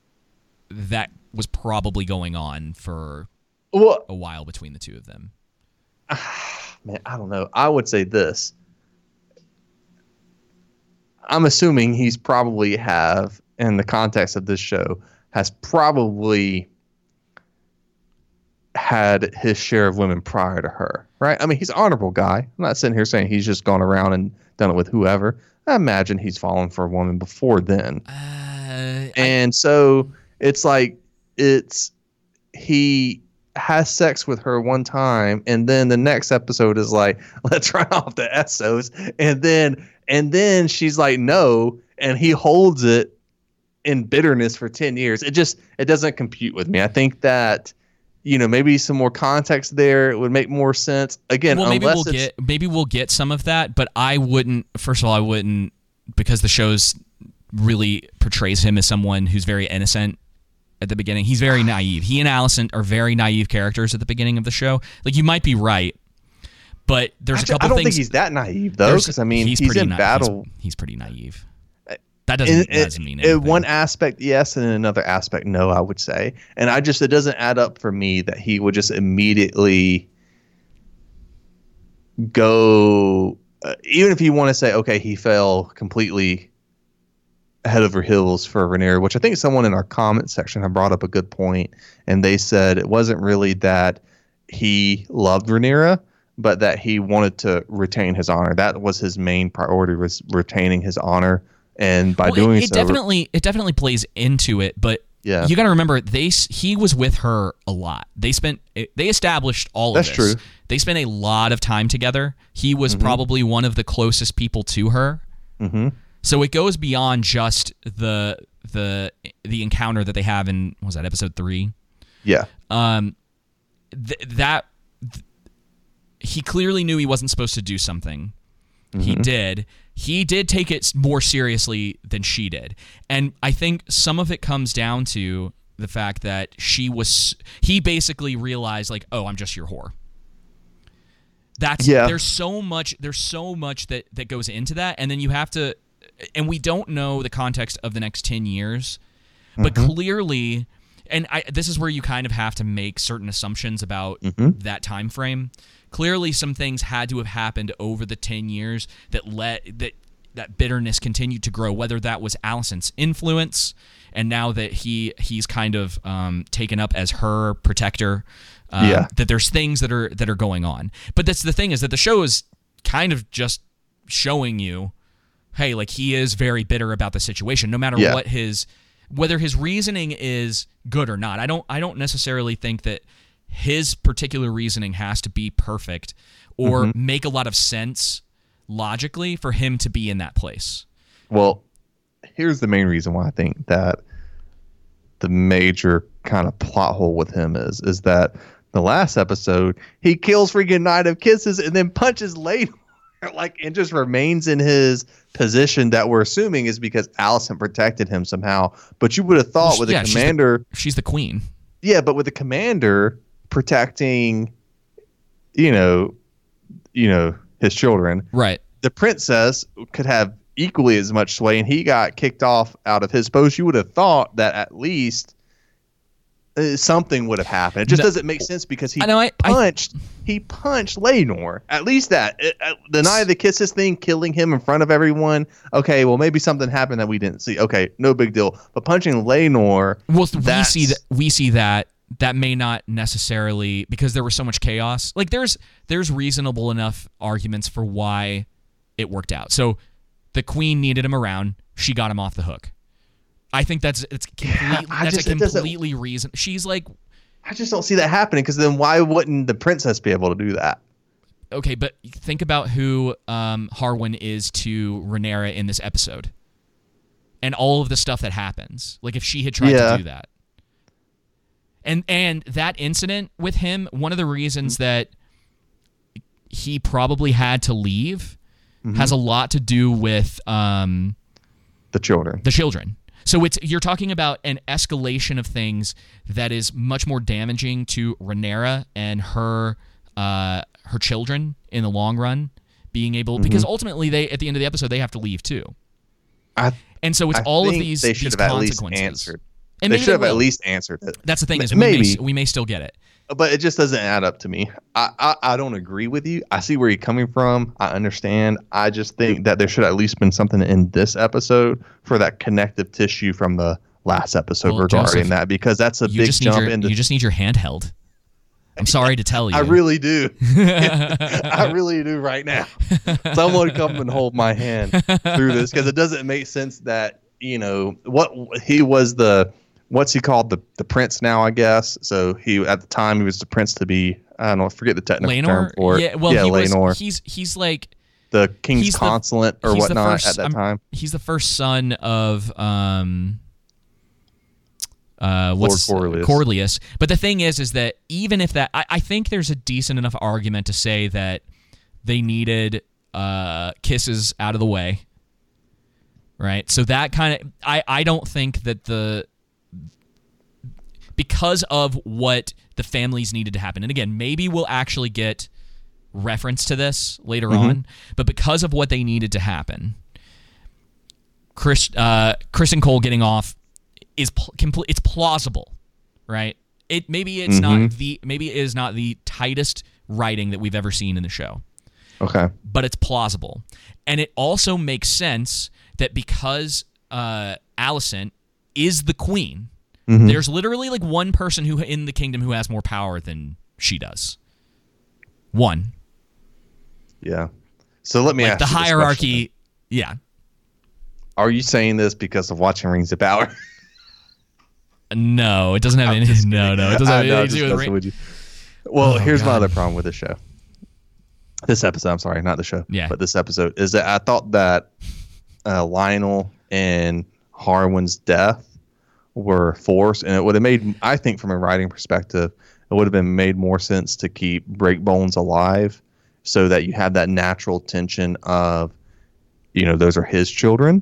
was probably going on for a while between the two of them. Man, I don't know. I would say this. I'm assuming he's probably in the context of this show, has probably had his share of women prior to her, right? I mean, he's an honorable guy. I'm not sitting here saying he's just gone around and done it with whoever. I imagine he's fallen for a woman before then. So it's like, he has sex with her one time, and then the next episode is like, let's run off the Essos. And then she's like, no, and he holds it in bitterness for 10 years. It doesn't compute with me. I think that, maybe some more context there. It would make more sense. Again, well, maybe we'll get some of that, but I wouldn't, because the show's really portrays him as someone who's very innocent at the beginning. He's very naive. He and Alicent are very naive characters at the beginning of the show. Like, you might be right, but there's a couple things. I don't think he's that naive though, because he's in battle. He's pretty naive. That doesn't mean anything. In one aspect, yes, and in another aspect, no, I would say. And it doesn't add up for me that he would just immediately go, even if you want to say, okay, he fell completely head over heels for Rhaenyra, which I think someone in our comment section had brought up a good point, and they said it wasn't really that he loved Rhaenyra, but that he wanted to retain his honor. That was his main priority, was retaining his honor. And by doing so, it definitely plays into it. But yeah, you got to remember, he was with her a lot. They established all of this. That's true. They spent a lot of time together. He was probably one of the closest people to her. Mm-hmm. So it goes beyond just the encounter that they have in, what was that, episode 3? Yeah. He clearly knew he wasn't supposed to do something. Mm-hmm. He did take it more seriously than she did. And I think some of it comes down to the fact that he basically realized, like, oh, I'm just your whore. There's so much that goes into that. And then you have to, and we don't know the context of the next 10 years, but clearly, and this is where you kind of have to make certain assumptions about that time frame. Clearly, some things had to have happened over the 10 years that that bitterness continued to grow, whether that was Alicent's influence, and now that he's kind of taken up as her protector, that there's things that are going on. But that's the thing, is that the show is kind of just showing you, hey, like, he is very bitter about the situation, no matter what whether his reasoning is good or not. I don't necessarily think that his particular reasoning has to be perfect or make a lot of sense logically for him to be in that place. Well, here's the main reason why I think that the major kind of plot hole with him is that the last episode, he kills freaking Knight of Kisses and then punches Laenor, like, and just remains in his position that we're assuming is because Alicent protected him somehow. But you would have thought with a commander... She's the queen. Yeah, but with the commander protecting, you know, his children. Right. The princess could have equally as much sway, and he got kicked off out of his post. You would have thought that at least something would have happened. It just doesn't make sense because he punched Laenor. At least that the Night of the Kisses thing, killing him in front of everyone. Okay, well maybe something happened that we didn't see. Okay, no big deal. But punching Laenor, we see that may not necessarily, because there was so much chaos. Like there's reasonable enough arguments for why it worked out. So the queen needed him around. She got him off the hook. I think that's a completely reason. She's like, I just don't see that happening, because then why wouldn't the princess be able to do that? Okay, but think about who Harwin is to Rhaenyra in this episode, and all of the stuff that happens. Like if she had tried to do that, and that incident with him, one of the reasons that he probably had to leave has a lot to do with the children. So you're talking about an escalation of things that is much more damaging to Rhaenyra and her children in the long run, because ultimately they, at the end of the episode, they have to leave too. So it's all of these consequences. At least answered. And they should have at least answered it. That's the thing, is we may still get it. But it just doesn't add up to me. I don't agree with you. I see where you're coming from. I understand. I just think that there should at least been something in this episode for that connective tissue from the last episode regarding that, because that's a big jump. You just need your handheld. I'm sorry to tell you. I really do. I really do right now. Someone come and hold my hand through this, because it doesn't make sense that, what's he called the prince now, I guess. So he, at the time, he was the prince to be, I don't know, forget the technical term for it. Laenor. He's like the king's consulate or whatnot at that time. He's the first son of Corleus. But the thing is that even if that, I think there's a decent enough argument to say that they needed Kisses out of the way. Right? So that kind of, I don't think that because of what the families needed to happen. And again, maybe we'll actually get reference to this later on, but because of what they needed to happen, Kristen Cole getting off is it's plausible, right? Maybe it is not the tightest writing that we've ever seen in the show. Okay. But it's plausible. And it also makes sense that because Alicent is the queen, there's literally like one person who in the kingdom who has more power than she does. One. Yeah. So let me ask you the hierarchy. Yeah. Are you saying this because of watching Rings of Power? No, it doesn't have anything. No, it doesn't have anything to do with Rings. Well, here's my other problem with the show. This episode, I'm sorry, not the show. Yeah. But this episode is that I thought that Lionel and Harwin's death were forced, and it would have made, I think from a writing perspective, it would have been made more sense to keep Breakbones alive so that you have that natural tension of, those are his children,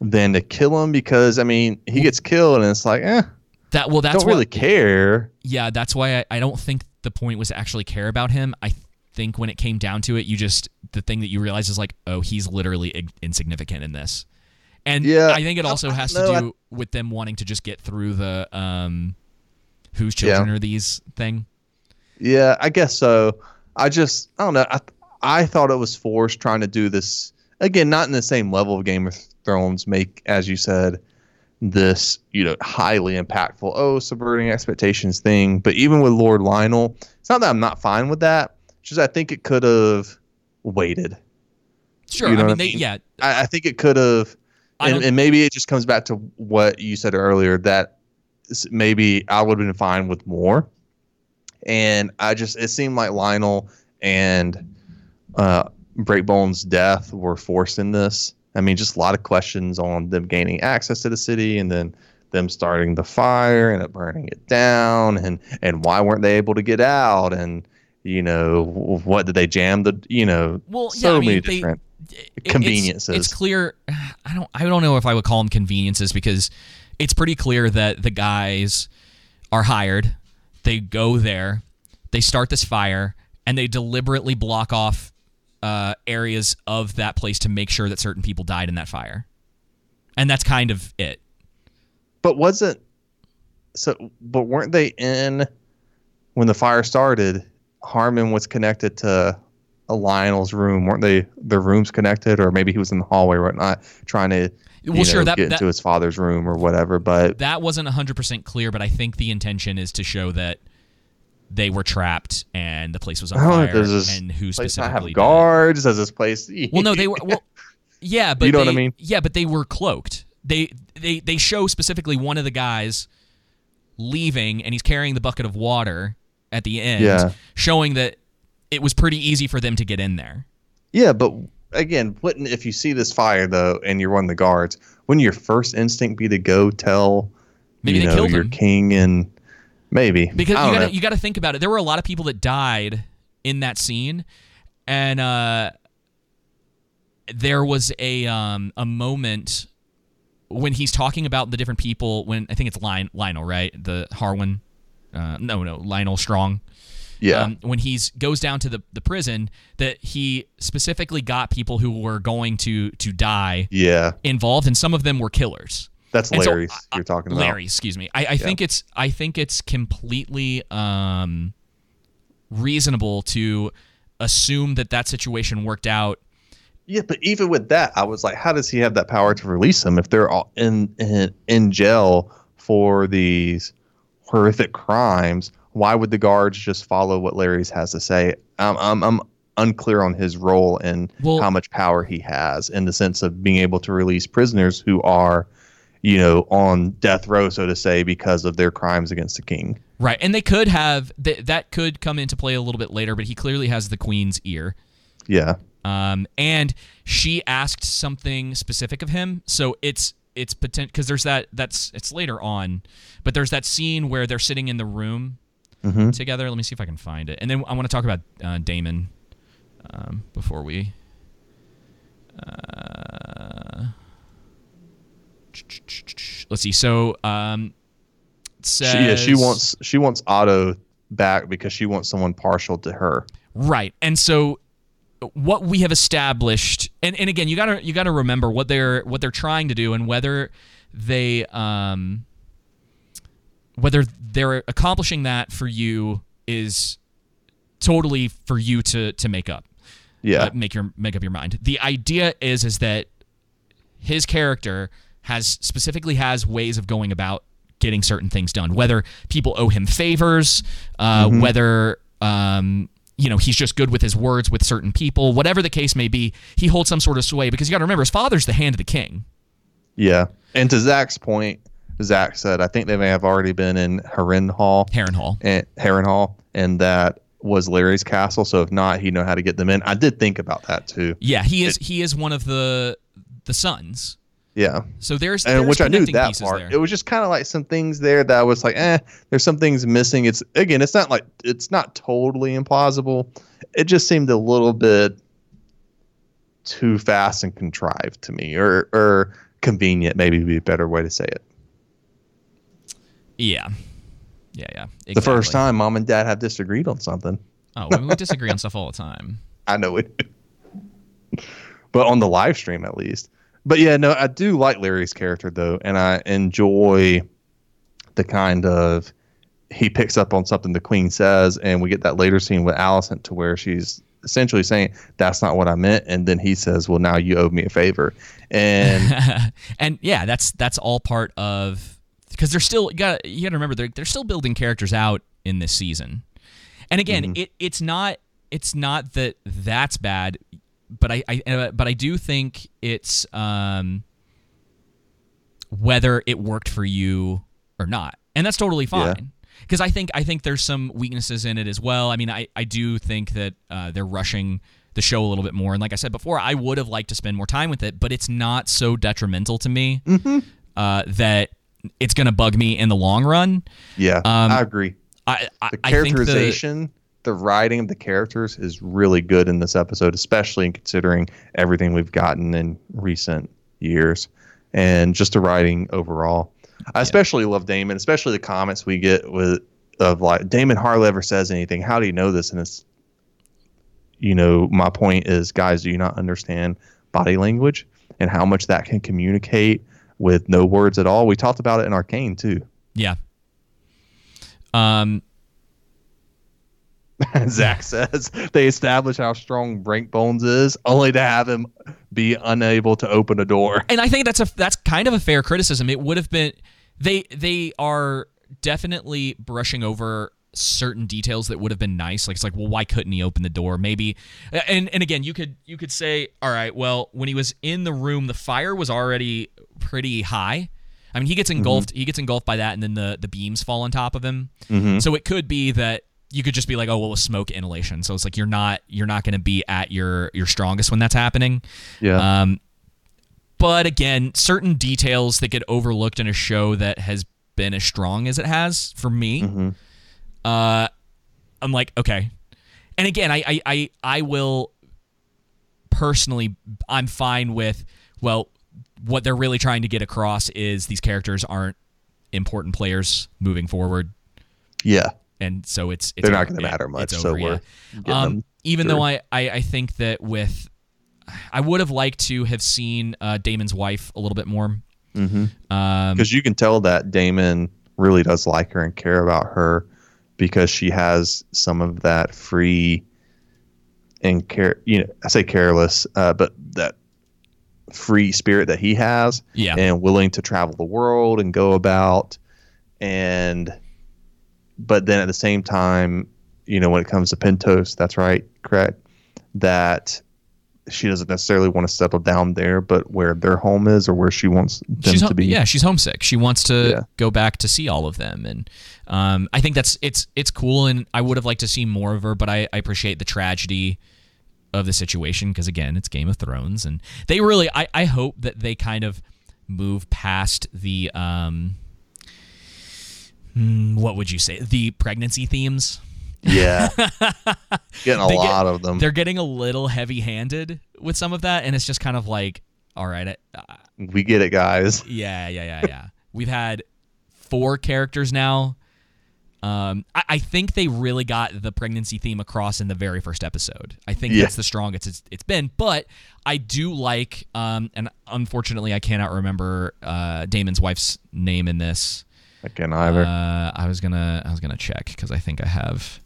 than to kill him, because, he gets killed and it's like, I don't really care. Yeah, that's why I don't think the point was to actually care about him. I think when it came down to it, the thing that you realize is like, oh, he's literally insignificant in this. And I think it also has to do with them wanting to just get through the whose children are these thing. Yeah, I guess so. I don't know. I thought it was forced, trying to do this, again, not in the same level of Game of Thrones, make, as you said, this, highly impactful, subverting expectations thing. But even with Lord Lionel, it's not that I'm not fine with that. It's just I think it could have waited. Sure. I think it could have... And maybe it just comes back to what you said earlier, that maybe I would have been fine with more. And it seemed like Lionel and Breakbone's death were forced in this. I mean, just a lot of questions on them gaining access to the city and then them starting the fire and burning it down, and why weren't they able to get out, and you know, what did they jam the, you know, well, so yeah, I mean, many different conveniences. It's clear. I don't know if I would call them conveniences, because it's pretty clear that the guys are hired. They go there, they start this fire, and they deliberately block off areas of that place to make sure that certain people died in that fire. And that's kind of it. But wasn't so? But weren't they in when the fire started? Harmon was connected to Lionel's room, weren't they? Their rooms connected, or maybe he was in the hallway, right? Not trying to get into his father's room or whatever. But that wasn't 100% clear. But I think the intention is to show that they were trapped and the place was on fire. And who specifically? Not have guards? Does this place? Well, no, they were. Well, yeah, but you know what I mean. Yeah, but they were cloaked. They show specifically one of the guys leaving, and he's carrying the bucket of water at the end, showing that it was pretty easy for them to get in there. Yeah, but again, wouldn't, if you see this fire though, and you're one of the guards, wouldn't your first instinct be to go tell your king? And maybe because you got to think about it. There were a lot of people that died in that scene, and there was a moment when he's talking about the different people, when I think it's Lionel, right? The Harwin, Lionel Strong. Yeah. When he's goes down to the prison, that he specifically got people who were going to die. Yeah. Involved, and some of them were killers. That's Larry's you're talking about. Larry, excuse me. I think it's completely reasonable to assume that that situation worked out. Yeah, but even with that, I was like, how does he have that power to release them if they're all in jail for these horrific crimes? Why would the guards just follow what Larry's has to say? I'm unclear on his role and how much power he has in the sense of being able to release prisoners who are, you know, on death row, so to say, because of their crimes against the king. Right, and they could have that could come into play a little bit later, but he clearly has the queen's ear. Yeah. And she asked something specific of him, so it's potential, because there's that's it's later on, but there's that scene where they're sitting in the room together. Let me see if I can find it, and then I want to talk about Damon before we. Let's see. So, says, she wants Otto back because she wants someone partial to her. Right, and so. What we have established, and again, you gotta remember what they're trying to do, and whether they're accomplishing that for you is totally for you to make up. Yeah, make up your mind. The idea is that his character specifically has ways of going about getting certain things done. Whether people owe him favors, whether you know, he's just good with his words with certain people. Whatever the case may be, he holds some sort of sway, because you got to remember, his father's the hand of the king. Yeah. And to Zach's point, Zach said, I think they may have already been in Harrenhal, and that was Larry's castle. So if not, he'd know how to get them in. I did think about that too. Yeah, he is one of the sons. Yeah. So there's which I knew that part. There. It was just kind of like some things there that I was like, there's some things missing. It's not totally implausible. It just seemed a little bit too fast and contrived to me, or convenient, maybe would be a better way to say it. Yeah. Yeah. Exactly. The first time Mom and Dad have disagreed on something. Oh, we disagree on stuff all the time. I know we do. But on the live stream, at least. But yeah, no, I do like Larry's character though, and I enjoy the kind of he picks up on something the queen says, and we get that later scene with Alicent to where she's essentially saying that's not what I meant, and then he says, "Well, now you owe me a favor," and and yeah, that's all part of, because they're still you gotta remember they're still building characters out in this season, and again it's not that that's bad. But I do think it's whether it worked for you or not, and that's totally fine. because I think there's some weaknesses in it as well. I mean, I do think that they're rushing the show a little bit more. And like I said before, I would have liked to spend more time with it, but it's not so detrimental to me that it's going to bug me in the long run. Yeah, I agree. The characterization, I think the writing of the characters is really good in this episode, especially considering everything we've gotten in recent years and just the writing overall. I especially love Damon, especially the comments we get of like, Damon hardly ever says anything. How do you know this? And it's, you know, my point is, guys, do you not understand body language and how much that can communicate with no words at all? We talked about it in Arcane too. Yeah. Zach says they establish how strong Brinkbones is, only to have him be unable to open a door. And I think that's kind of a fair criticism. It would have been they are definitely brushing over certain details that would have been nice. Like, it's like, well, why couldn't he open the door? Maybe, and again, you could say, all right, well, when he was in the room, the fire was already pretty high. I mean, he gets engulfed by that, and then the beams fall on top of him. Mm-hmm. So it could be that you could just be like, oh, well, it was smoke inhalation. So it's like you're not going to be at your strongest when that's happening. Yeah. But again, certain details that get overlooked in a show that has been as strong as it has for me. Mm-hmm. I'm like, okay. And again, I will personally, I'm fine with, well, what they're really trying to get across is these characters aren't important players moving forward. Yeah. And so it's they're not going to matter much. Over, so we're even sure. Though I think that I would have liked to have seen Damon's wife a little bit more. Mm-hmm. Because you can tell that Damon really does like her and care about her, because she has some of that free and care, you know, I say careless, but that free spirit that he has, and willing to travel the world and go about, but then at the same time, you know, when it comes to Pentos, that's right, correct, that she doesn't necessarily want to settle down there, but where their home is or where she wants them to be. Yeah, she's homesick. She wants to go back to see all of them. And I think that's it's cool, and I would have liked to see more of her, but I appreciate the tragedy of the situation because, again, it's Game of Thrones. And they really, I hope that they kind of move past the, what would you say, the pregnancy themes. Yeah, getting a lot of them. They're getting a little heavy-handed with some of that, and it's just kind of like, all right, we get it, guys. Yeah. We've had 4 characters now. I think they really got the pregnancy theme across in the very first episode. I think that's the strongest it's been. But I do like, and unfortunately, I cannot remember Damon's wife's name in this. I can't either. I was gonna check because I think I have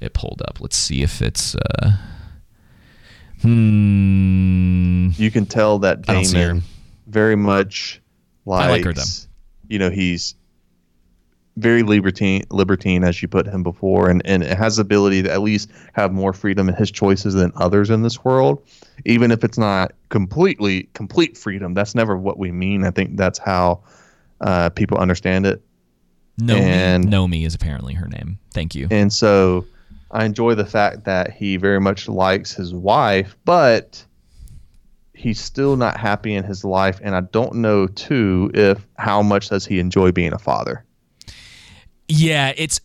it pulled up. Let's see if it's You can tell that Damon very much likes, I like her, you know, he's very libertine as you put him before, and it has the ability to at least have more freedom in his choices than others in this world, even if it's not complete freedom. That's never what we mean. I think that's how people understand it. Nomi is apparently her name. Thank you. And so I enjoy the fact that he very much likes his wife, but he's still not happy in his life. And I don't know too if how much does he enjoy being a father. Yeah, it's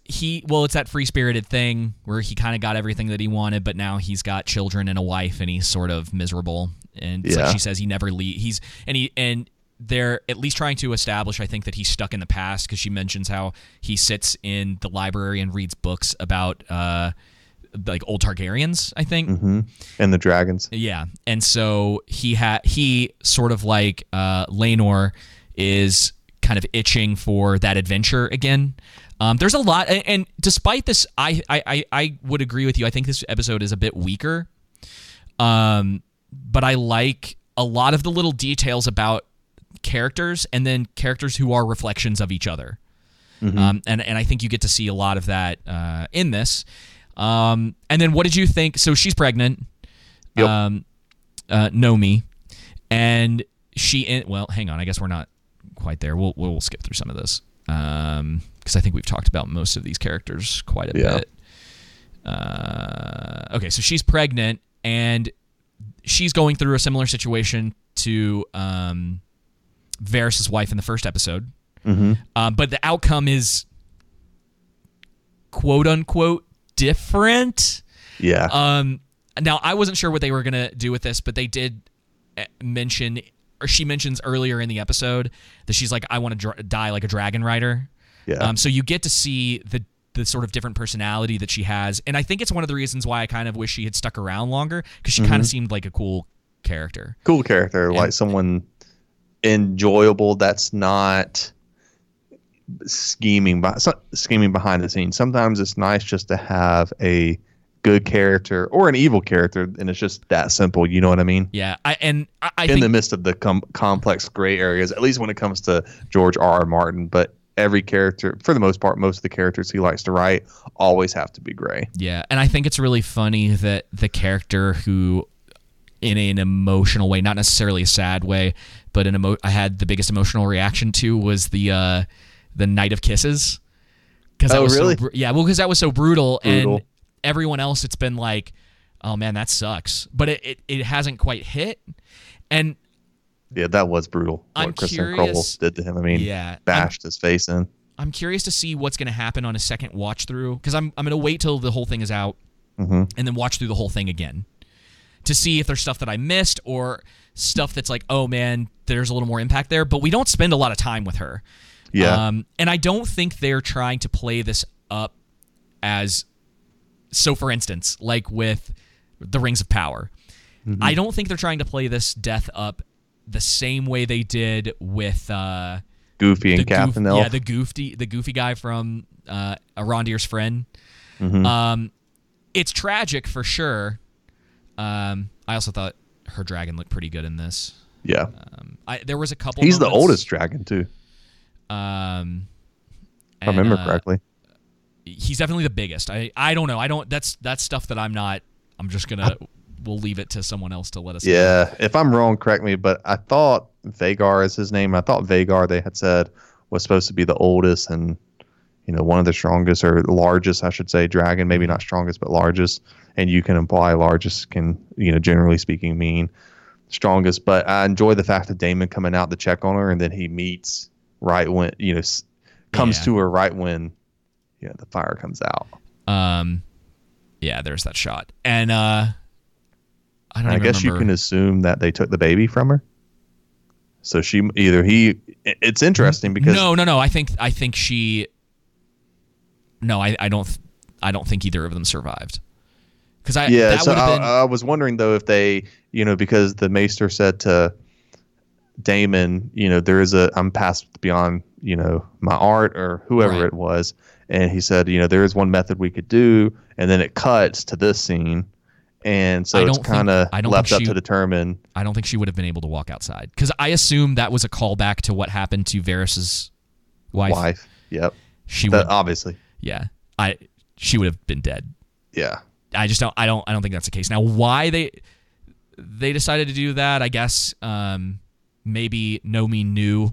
that free-spirited thing where he kind of got everything that he wanted, but now he's got children and a wife, and he's sort of miserable. And it's like she says, he never leaves. They're at least trying to establish, I think, that he's stuck in the past, because she mentions how he sits in the library and reads books about like old Targaryens, I think, and the dragons. Yeah, and so he sort of like Laenor is kind of itching for that adventure again. There's a lot, and despite this, I would agree with you. I think this episode is a bit weaker, but I like a lot of the little details about characters, and then characters who are reflections of each other, and I think you get to see a lot of that in this. And then, what did you think? So she's pregnant, Nomi, and she. Well, hang on. I guess we're not quite there. We'll skip through some of this because because I think we've talked about most of these characters quite a bit. Okay, so she's pregnant, and she's going through a similar situation to Varys' wife in the first episode. Mm-hmm. But the outcome is quote-unquote different. Yeah. Now, I wasn't sure what they were going to do with this, but they did mention, or she mentions earlier in the episode, that she's like, I want to die like a dragon rider. Yeah. So you get to see the sort of different personality that she has. And I think it's one of the reasons why I kind of wish she had stuck around longer, because she kind of seemed like a cool character. Cool character, and, like someone enjoyable that's not scheming behind the scenes. Sometimes it's nice just to have a good character or an evil character, and it's just that simple. You know what I mean? Yeah. I think the midst of the complex gray areas, at least when it comes to George R. R. Martin, but every character, for the most part, most of the characters he likes to write always have to be gray. Yeah, and I think it's really funny that the character who, in an emotional way, not necessarily a sad way, but I had the biggest emotional reaction to was the Night of Kisses. Because that was so brutal. And everyone else, it's been like, oh man, that sucks. But it hasn't quite hit. And yeah, that was brutal. What Kristen Cole did to him. I mean, bashed his face in. I'm curious to see what's going to happen on a second watch through, because I'm going to wait till the whole thing is out and then watch through the whole thing again to see if there's stuff that I missed or stuff that's like, oh man, there's a little more impact there. But we don't spend a lot of time with her. Yeah. And I don't think they're trying to play this up as, so for instance, like with the Rings of Power, I don't think they're trying to play this death up the same way they did with Goofy and Captain Elf. Yeah, the goofy guy from Arondir's friend. Mm-hmm. It's tragic for sure. I also thought her dragon looked pretty good in this. Yeah. There was a couple. He's moments, the oldest dragon too. If I remember correctly. He's definitely the biggest. I don't know. I don't. That's stuff that I'm not. I'm just gonna. We'll leave it to someone else to let us know. Yeah, if I'm wrong, correct me, but I thought Vhagar is his name. I thought Vhagar, they had said, was supposed to be the oldest and, you know, one of the strongest or largest, I should say, dragon. Maybe not strongest, but largest. And you can imply largest can, you know, generally speaking, mean strongest. But I enjoy the fact of Damon coming out to check on her, and then he meets right when, you know, comes to her right when, you know, the fire comes out. Yeah, there's that shot. And, I guess you can assume that they took the baby from her. So she it's interesting because no. I think she. No, I don't think either of them survived. I was wondering though if they, you know, because the Maester said to Damon, you know, I'm past beyond, you know, my art or whoever it was, and he said, you know, there is one method we could do, and then it cuts to this scene. And so it's kind of left up to determine. I don't think she would have been able to walk outside, because I assume that was a callback to what happened to Varys' wife. Yep. Obviously. Yeah. She would have been dead. Yeah. I just don't. I don't think that's the case. Now, why they decided to do that? I guess maybe Nomi knew.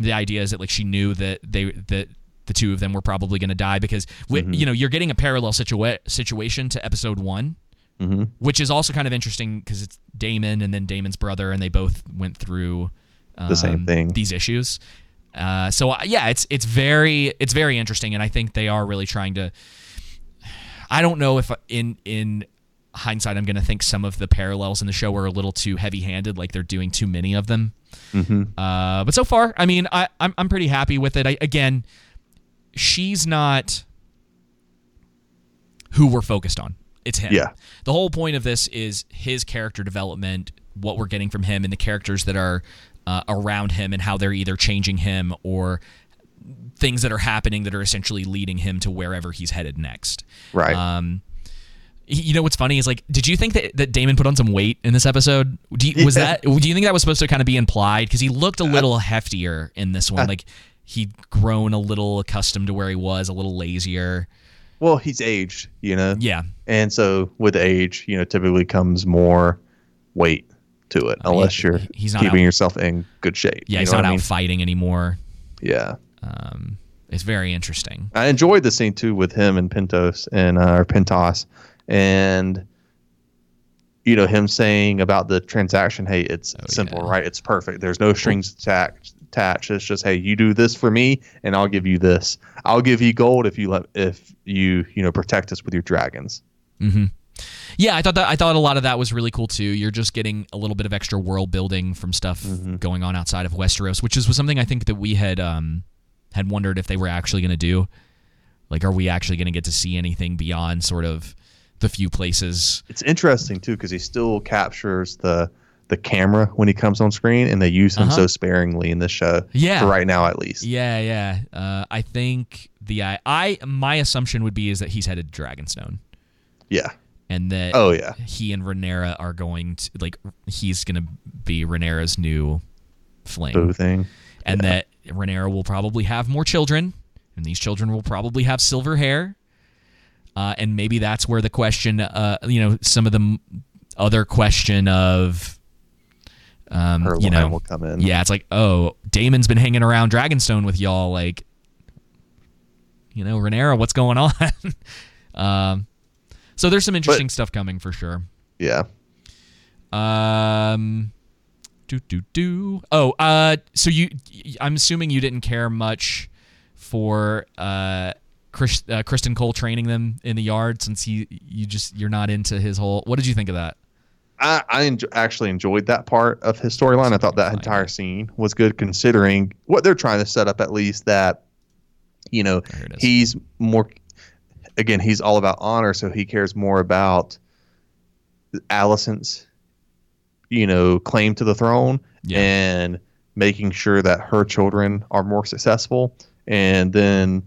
The idea is that like she knew that the two of them were probably going to die, because you know, you're getting a parallel situation to episode one. Mm-hmm. Which is also kind of interesting because it's Damon and then Damon's brother, and they both went through the same thing, these issues. So it's very interesting, and I think they are really trying to. I don't know if in hindsight, I'm going to think some of the parallels in the show are a little too heavy-handed, like they're doing too many of them. Mm-hmm. But so far, I mean, I'm pretty happy with it. Again, she's not who we're focused on. It's him. Yeah. The whole point of this is his character development, what we're getting from him, and the characters that are around him, and how they're either changing him or things that are happening that are essentially leading him to wherever he's headed next. Right. You know what's funny is, like, did you think that Damon put on some weight in this episode? Do you think that was supposed to kind of be implied? Because he looked a little heftier in this one. Like he'd grown a little accustomed to where he was, a little lazier. Well, he's aged, you know? Yeah. And so with age, you know, typically comes more weight to it, unless you're keeping yourself in good shape. Yeah, he's not out fighting anymore. Yeah. It's very interesting. I enjoyed the scene too with him and Pentos and Pentos, and you know him saying about the transaction. Hey, it's simple, right? It's perfect. There's no strings attached. It's just, hey, you do this for me, and I'll give you this. I'll give you gold if you protect us with your dragons. Mm-hmm. Yeah, I thought a lot of that was really cool too. You're just getting a little bit of extra world building from stuff going on outside of Westeros, which was something I think that we had wondered if they were actually going to do. Like, are we actually going to get to see anything beyond sort of the few places? It's interesting too because he still captures the camera when he comes on screen, and they use him so sparingly in this show. Yeah, for right now at least. Yeah. I think my assumption would be is that he's headed to Dragonstone. Yeah. And that he and Rhaenyra are going to, like, he's going to be Rhaenyra's new fling. Boo thing. And that Rhaenyra will probably have more children, and these children will probably have silver hair. And maybe that's where the question, some of the other question of, her line will come in. Yeah, it's like, oh, Damon's been hanging around Dragonstone with y'all. Like, Rhaenyra, what's going on? So there's some interesting stuff coming for sure. Yeah. So I'm assuming you didn't care much for Kristen Cole training them in the yard, since you're not into his whole. What did you think of that? I actually enjoyed that part of his storyline. I thought that entire scene was good, considering what they're trying to set up. At least that, he's more. Again, he's all about honor, so he cares more about Alicent's, claim to the throne and making sure that her children are more successful. And then,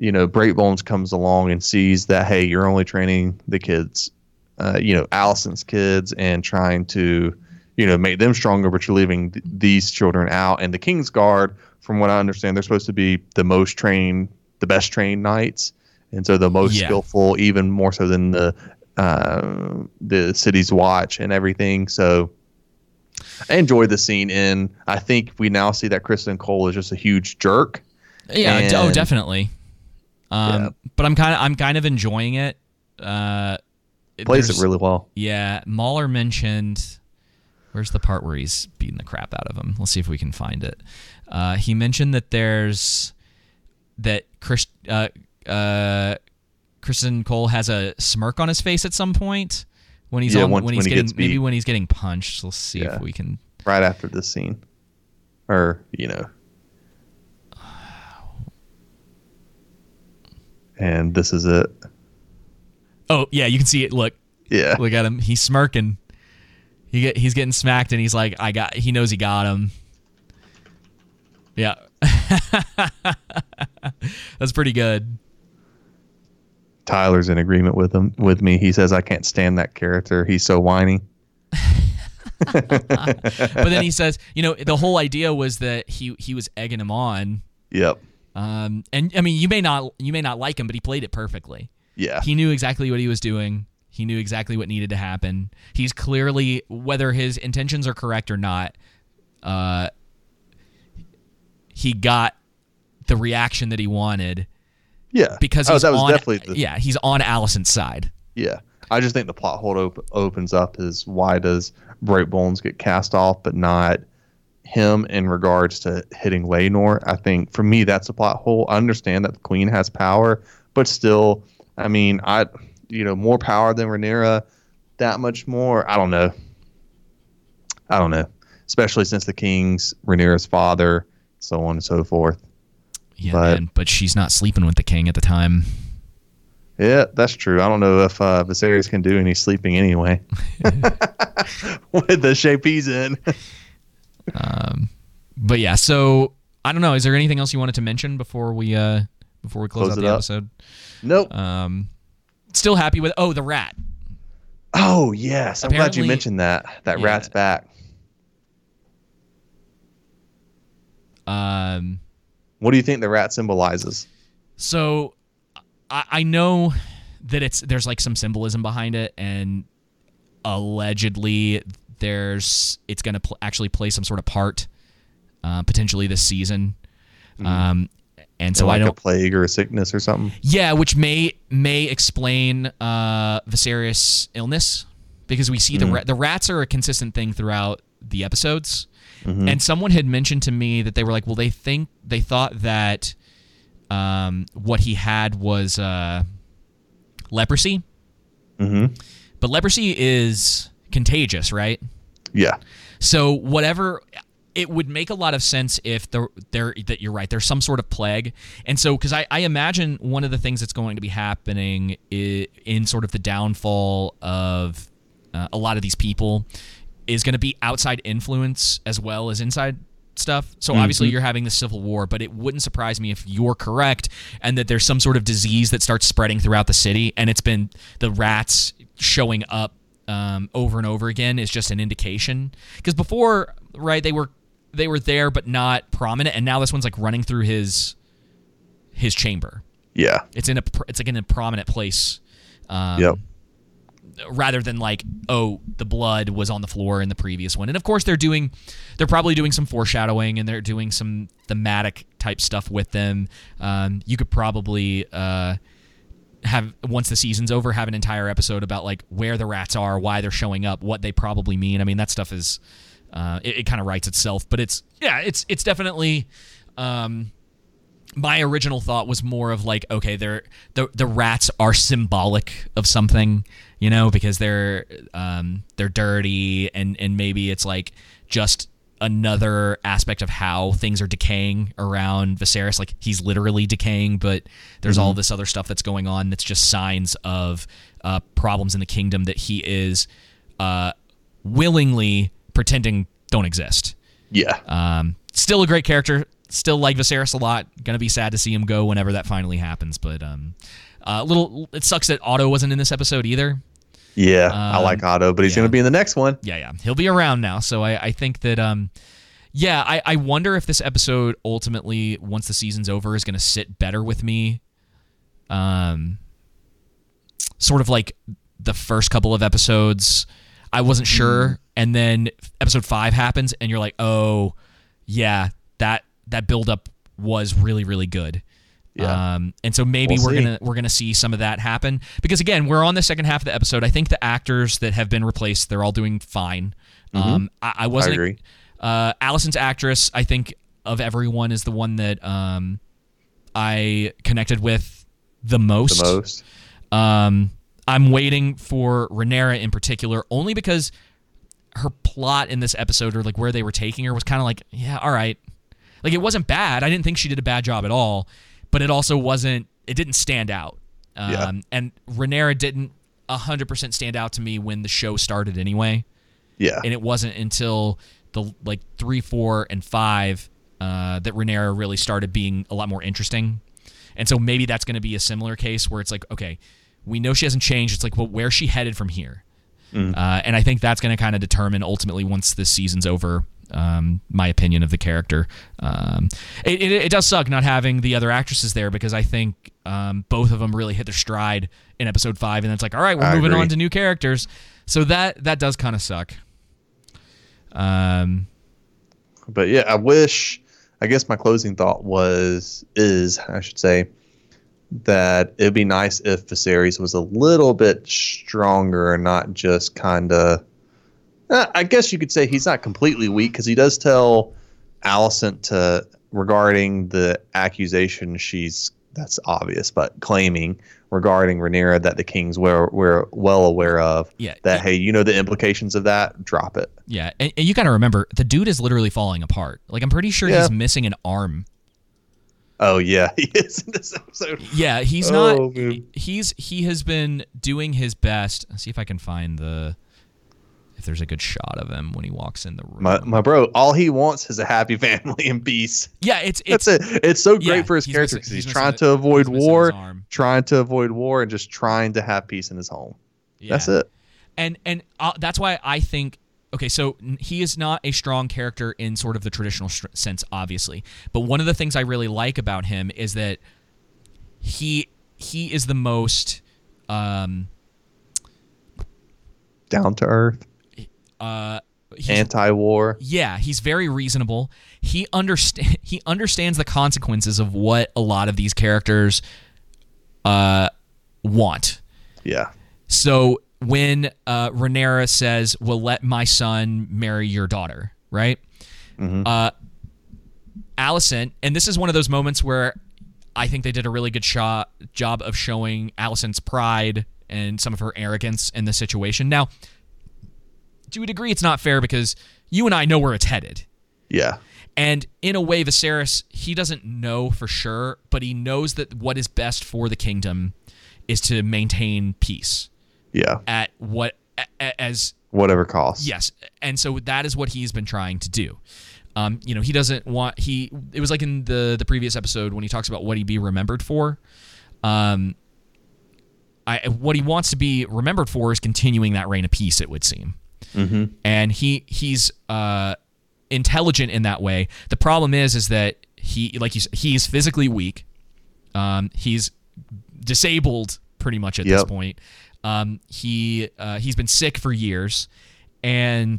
Breakbones comes along and sees that, hey, you're only training the kids, Alicent's kids, and trying to, make them stronger, but you're leaving these children out. And the Kingsguard, from what I understand, they're supposed to be the best trained knights. And so the most skillful, even more so than the city's watch and everything. So I enjoyed the scene, and I think we now see that Kristen Cole is just a huge jerk. Yeah, definitely. But I'm kind of enjoying it. Plays it really well. Yeah, Mahler mentioned. Where's the part where he's beating the crap out of him? Let's see if we can find it. He mentioned that there's that Kristen Cole has a smirk on his face at some point when he's when he's getting punched. Let's see if we can, right after this scene, or and this is it. Oh yeah, you can see it. Look at him. He's smirking. He's getting smacked, and he's like, He knows he got him. Yeah, that's pretty good. Tyler's in agreement with me. He says, I can't stand that character. He's so whiny. But then he says, the whole idea was that he was egging him on. Yep. And I mean, you may not like him, but he played it perfectly. Yeah. He knew exactly what he was doing. He knew exactly what needed to happen. He's clearly, whether his intentions are correct or not, he got the reaction that he wanted. Yeah, because he's on Alicent's side. Yeah, I just think the plot hole opens up is, why does Breakbones get cast off but not him in regards to hitting Laenor? I think for me that's a plot hole. I understand that the queen has power, but still, I mean, more power than Rhaenyra, that much more. I don't know, especially since the king's Rhaenyra's father, so on and so forth. Yeah, but she's not sleeping with the king at the time. Yeah, that's true. I don't know if Viserys can do any sleeping anyway. With the shape he's in. But yeah, so I don't know. Is there anything else you wanted to mention before we close out the episode? Nope. Still happy with the rat. Oh yes, apparently, I'm glad you mentioned that. That rat's back. What do you think the rat symbolizes? So I know that there's like some symbolism behind it, and allegedly it's going to actually play some sort of part potentially this season. And so like I don't, a plague or a sickness or something. Yeah, which may explain Viserys' illness, because we see the rats are a consistent thing throughout the episodes. Mm-hmm. And someone had mentioned to me that they were like, well, they thought that what he had was leprosy. Mm-hmm. But leprosy is contagious, right? Yeah. So whatever, it would make a lot of sense if there that you're right, there's some sort of plague. And so, because I imagine one of the things that's going to be happening in sort of the downfall of a lot of these people is going to be outside influence as well as inside stuff. So obviously you're having the civil war, but it wouldn't surprise me if you're correct and that there's some sort of disease that starts spreading throughout the city, and it's been the rats showing up over and over again is just an indication. Because before, right, they were there but not prominent, and now this one's like running through his chamber. Yeah, it's like in a prominent place. Yep. Rather than like, oh, the blood was on the floor in the previous one. And of course they're probably doing some foreshadowing, and they're doing some thematic type stuff with them. You could probably have, once the season's over, have an entire episode about like where the rats are, why they're showing up, what they probably mean. I mean, that stuff is it kind of writes itself, but it's definitely my original thought was more of like, okay, the rats are symbolic of something, you know, because they're dirty, and maybe it's like just another aspect of how things are decaying around Viserys. Like, he's literally decaying, but there's all this other stuff that's going on that's just signs of problems in the kingdom that he is willingly pretending don't exist. Yeah. Still a great character. Still like Viserys a lot. Gonna be sad to see him go whenever that finally happens. But it sucks that Otto wasn't in this episode either. Yeah, I like Otto, but he's gonna be in the next one. Yeah, he'll be around now. So I think that I wonder if this episode ultimately, once the season's over, is gonna sit better with me. Sort of like the first couple of episodes, I wasn't sure, and then episode 5 happens, and you're like, oh yeah, that buildup was really, really good. Yeah. And so maybe we're gonna see some of that happen, because again, we're on the second half of the episode. I think the actors that have been replaced, they're all doing fine. I agree. Allison's actress, I think, of everyone is the one that I connected with the most. I'm waiting for Rhaenyra in particular, only because her plot in this episode, or like where they were taking her, was kind of like, yeah, all right. Like, it wasn't bad. I didn't think she did a bad job at all, but it also wasn't, it didn't stand out. And Rhaenyra didn't 100% stand out to me when the show started anyway. Yeah. And it wasn't until the like 3, 4, and 5 that Rhaenyra really started being a lot more interesting. And so maybe that's going to be a similar case where it's like, okay, we know she hasn't changed. It's like, well, where's she headed from here? And I think that's going to kind of determine ultimately, once this season's over, my opinion of the character. It does suck not having the other actresses there, because I think both of them really hit their stride in episode 5, and it's like, all right, we're moving on to new characters. So that does kind of suck. But yeah, I guess my closing thought is that it'd be nice if Viserys was a little bit stronger and not just kind of, I guess you could say he's not completely weak, because he does tell Alicent regarding the accusation that's obvious, but claiming regarding Rhaenyra that the kings were well aware of. Yeah, that, hey, you know the implications of that, drop it. Yeah, and you got to remember, the dude is literally falling apart. Like, I'm pretty sure he's missing an arm. Oh yeah, he is in this episode. Yeah, he's not. Man. He has been doing his best. Let's see if I can find if there's a good shot of him when he walks in the room. My bro, all he wants is a happy family and peace. Yeah, that's it. It's so great for his character, because he's trying to avoid war, and just trying to have peace in his home. Yeah. That's it. And that's why I think, okay, so he is not a strong character in sort of the traditional sense, obviously. But one of the things I really like about him is that he is the most down to earth. anti-war. Yeah, he's very reasonable. He understands the consequences of what a lot of these characters want. Yeah. So when Rhaenyra says, "Well, let my son marry your daughter," right? Mm-hmm. Alicent, and this is one of those moments where I think they did a really good job of showing Alicent's pride and some of her arrogance in the situation. Now, to a degree, it's not fair because you and I know where it's headed. Yeah. And in a way, Viserys, he doesn't know for sure, but he knows that what is best for the kingdom is to maintain peace. Yeah. At whatever cost. Yes. And so that is what he's been trying to do. He doesn't want... It was like in the previous episode when he talks about what he'd be remembered for. What he wants to be remembered for is continuing that reign of peace, it would seem. Mm-hmm. And he's intelligent in that way. The problem is that he's physically weak. He's disabled pretty much at this point. He's been sick for years, and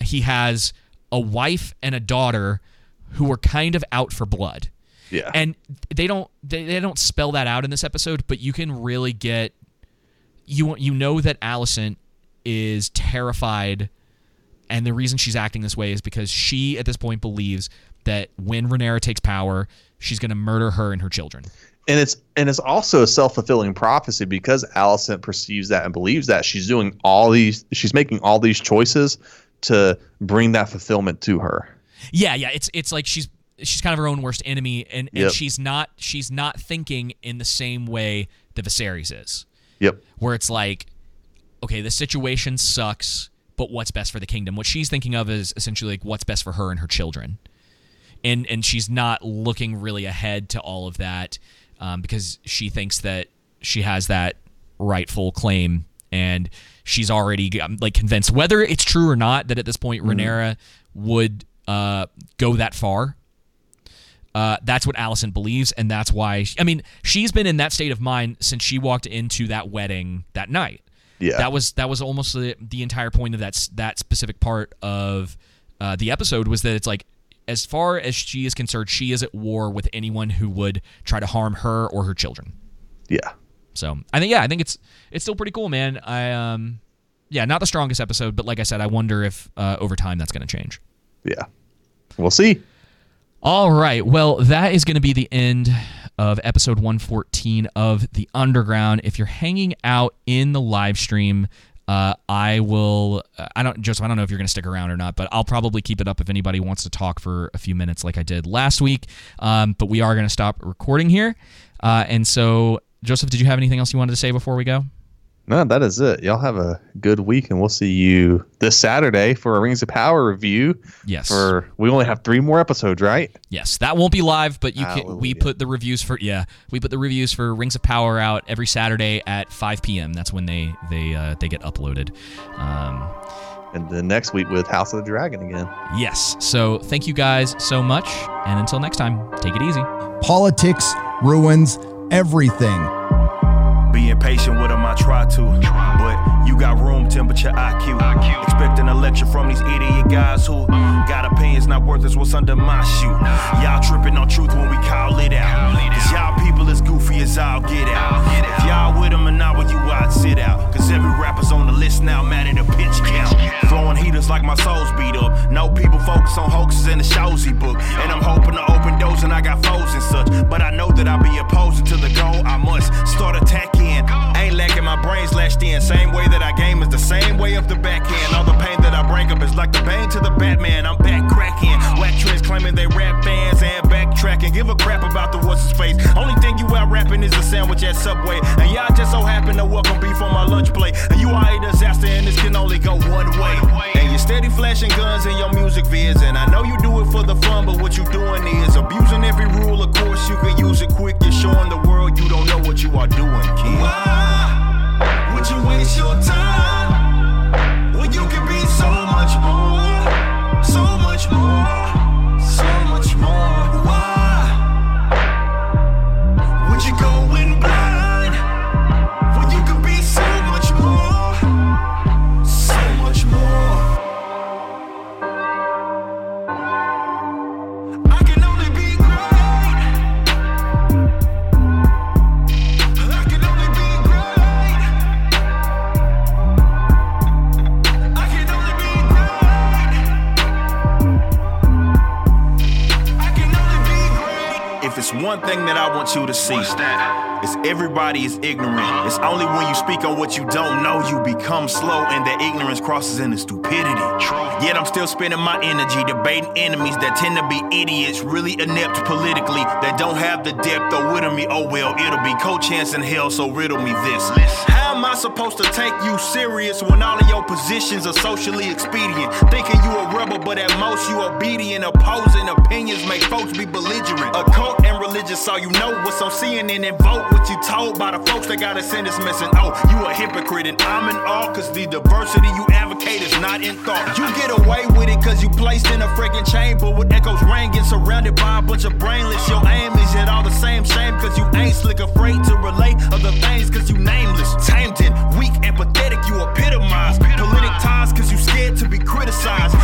he has a wife and a daughter who are kind of out for blood. Yeah. And they don't spell that out in this episode, but you can really get that Alicent is terrified, and the reason she's acting this way is because she at this point believes that when Rhaenyra takes power, she's going to murder her and her children. And it's also a self-fulfilling prophecy because Alicent perceives that and believes that she's making all these choices to bring that fulfillment to her. Yeah, yeah, it's like she's kind of her own worst enemy, and she's not thinking in the same way that Viserys is. Yep. Where it's like, okay, the situation sucks, but what's best for the kingdom? What she's thinking of is essentially like what's best for her and her children. And she's not looking really ahead to all of that because she thinks that she has that rightful claim, and she's already like convinced, whether it's true or not, that at this point Rhaenyra would go that far. That's what Alicent believes, and that's why... she's been in that state of mind since she walked into that wedding that night. Yeah. That was almost the entire point of that specific part of the episode, was that it's like, as far as she is concerned, she is at war with anyone who would try to harm her or her children. Yeah. So I think it's still pretty cool, man. Not the strongest episode, but like I said, I wonder if over time that's going to change. Yeah. We'll see. All right. Well, that is going to be the end of episode 114 of The Underground. If you're hanging out in the live stream, Joseph, I don't know if you're going to stick around or not, but I'll probably keep it up if anybody wants to talk for a few minutes like I did last week. But we are going to stop recording here. And so, Joseph, did you have anything else you wanted to say before we go? No, that is it. Y'all have a good week, and we'll see you this Saturday for a Rings of Power review. Yes. We only have 3 more episodes, right? Yes. That won't be live, but we put the reviews for Rings of Power out every Saturday at 5 p.m. That's when they get uploaded. And then next week with House of the Dragon again. Yes. So thank you guys so much, and until next time, take it easy. Politics ruins everything. Being patient with them, I try to. But you got room temperature IQ. Expecting a lecture from these idiot guys who got opinions not worth us what's under my shoe. Y'all tripping on truth when we call it out. Cause y'all people as goofy as I'll get out. If y'all with them and not with you, I'd sit out. Cause every rapper's on the list now, mad at a pitch count. Flowing heaters like my soul's beat up. No people focus on hoaxes and the shows he book. And I'm hoping to open doors and I got foes and such. But I know that I'll be opposing to the goal. I must start attacking. Ain't lacking, my brain's lashed in. Same way that I game is the same way up the back end. All the pain that I bring up is like the bane to the Batman. I'm back cracking. Whack trends claiming they rap fans and backtracking. Give a crap about the what's his face. Only thing you out rapping is a sandwich at Subway. And y'all just so happen to welcome beef on my lunch plate. And you are a disaster and this can only go one way. And you're steady flashing guns in your music vids. And I know you do it for the fun, but what you doing is abusing every rule. Of course you can use it quick. You're showing the world you don't know what you are doing, kid. Why would you waste your time when you can be so much more, so much more, so much more? Why would you go in blind when you can be so much more, so much more? It's one thing that I want you to see. What's that? It's everybody is ignorant. It's only when you speak on what you don't know, you become slow, and that ignorance crosses into stupidity. Yet I'm still spending my energy debating enemies that tend to be idiots, really inept politically, that don't have the depth or wit of me. Oh well, it'll be co-chance in hell, so riddle me this. How am I supposed to take you serious when all of your positions are socially expedient? Thinking you a rebel, but at most you obedient. Opposing opinions make folks be belligerent. Occult and religious, all you know what's on CNN and vote what you told by the folks that got a sentence missing. Oh, you a hypocrite, and I'm in awe, cause the diversity you advocate is not in thought. You get away with it cause you placed in a freaking chamber with echoes ringing, surrounded by a bunch of brainless. Your aim is yet all the same shame, cause you ain't slick, afraid to relate other things cause you nameless. Tamed and weak and pathetic, you epitomize politic ties cause you scared to be criticized.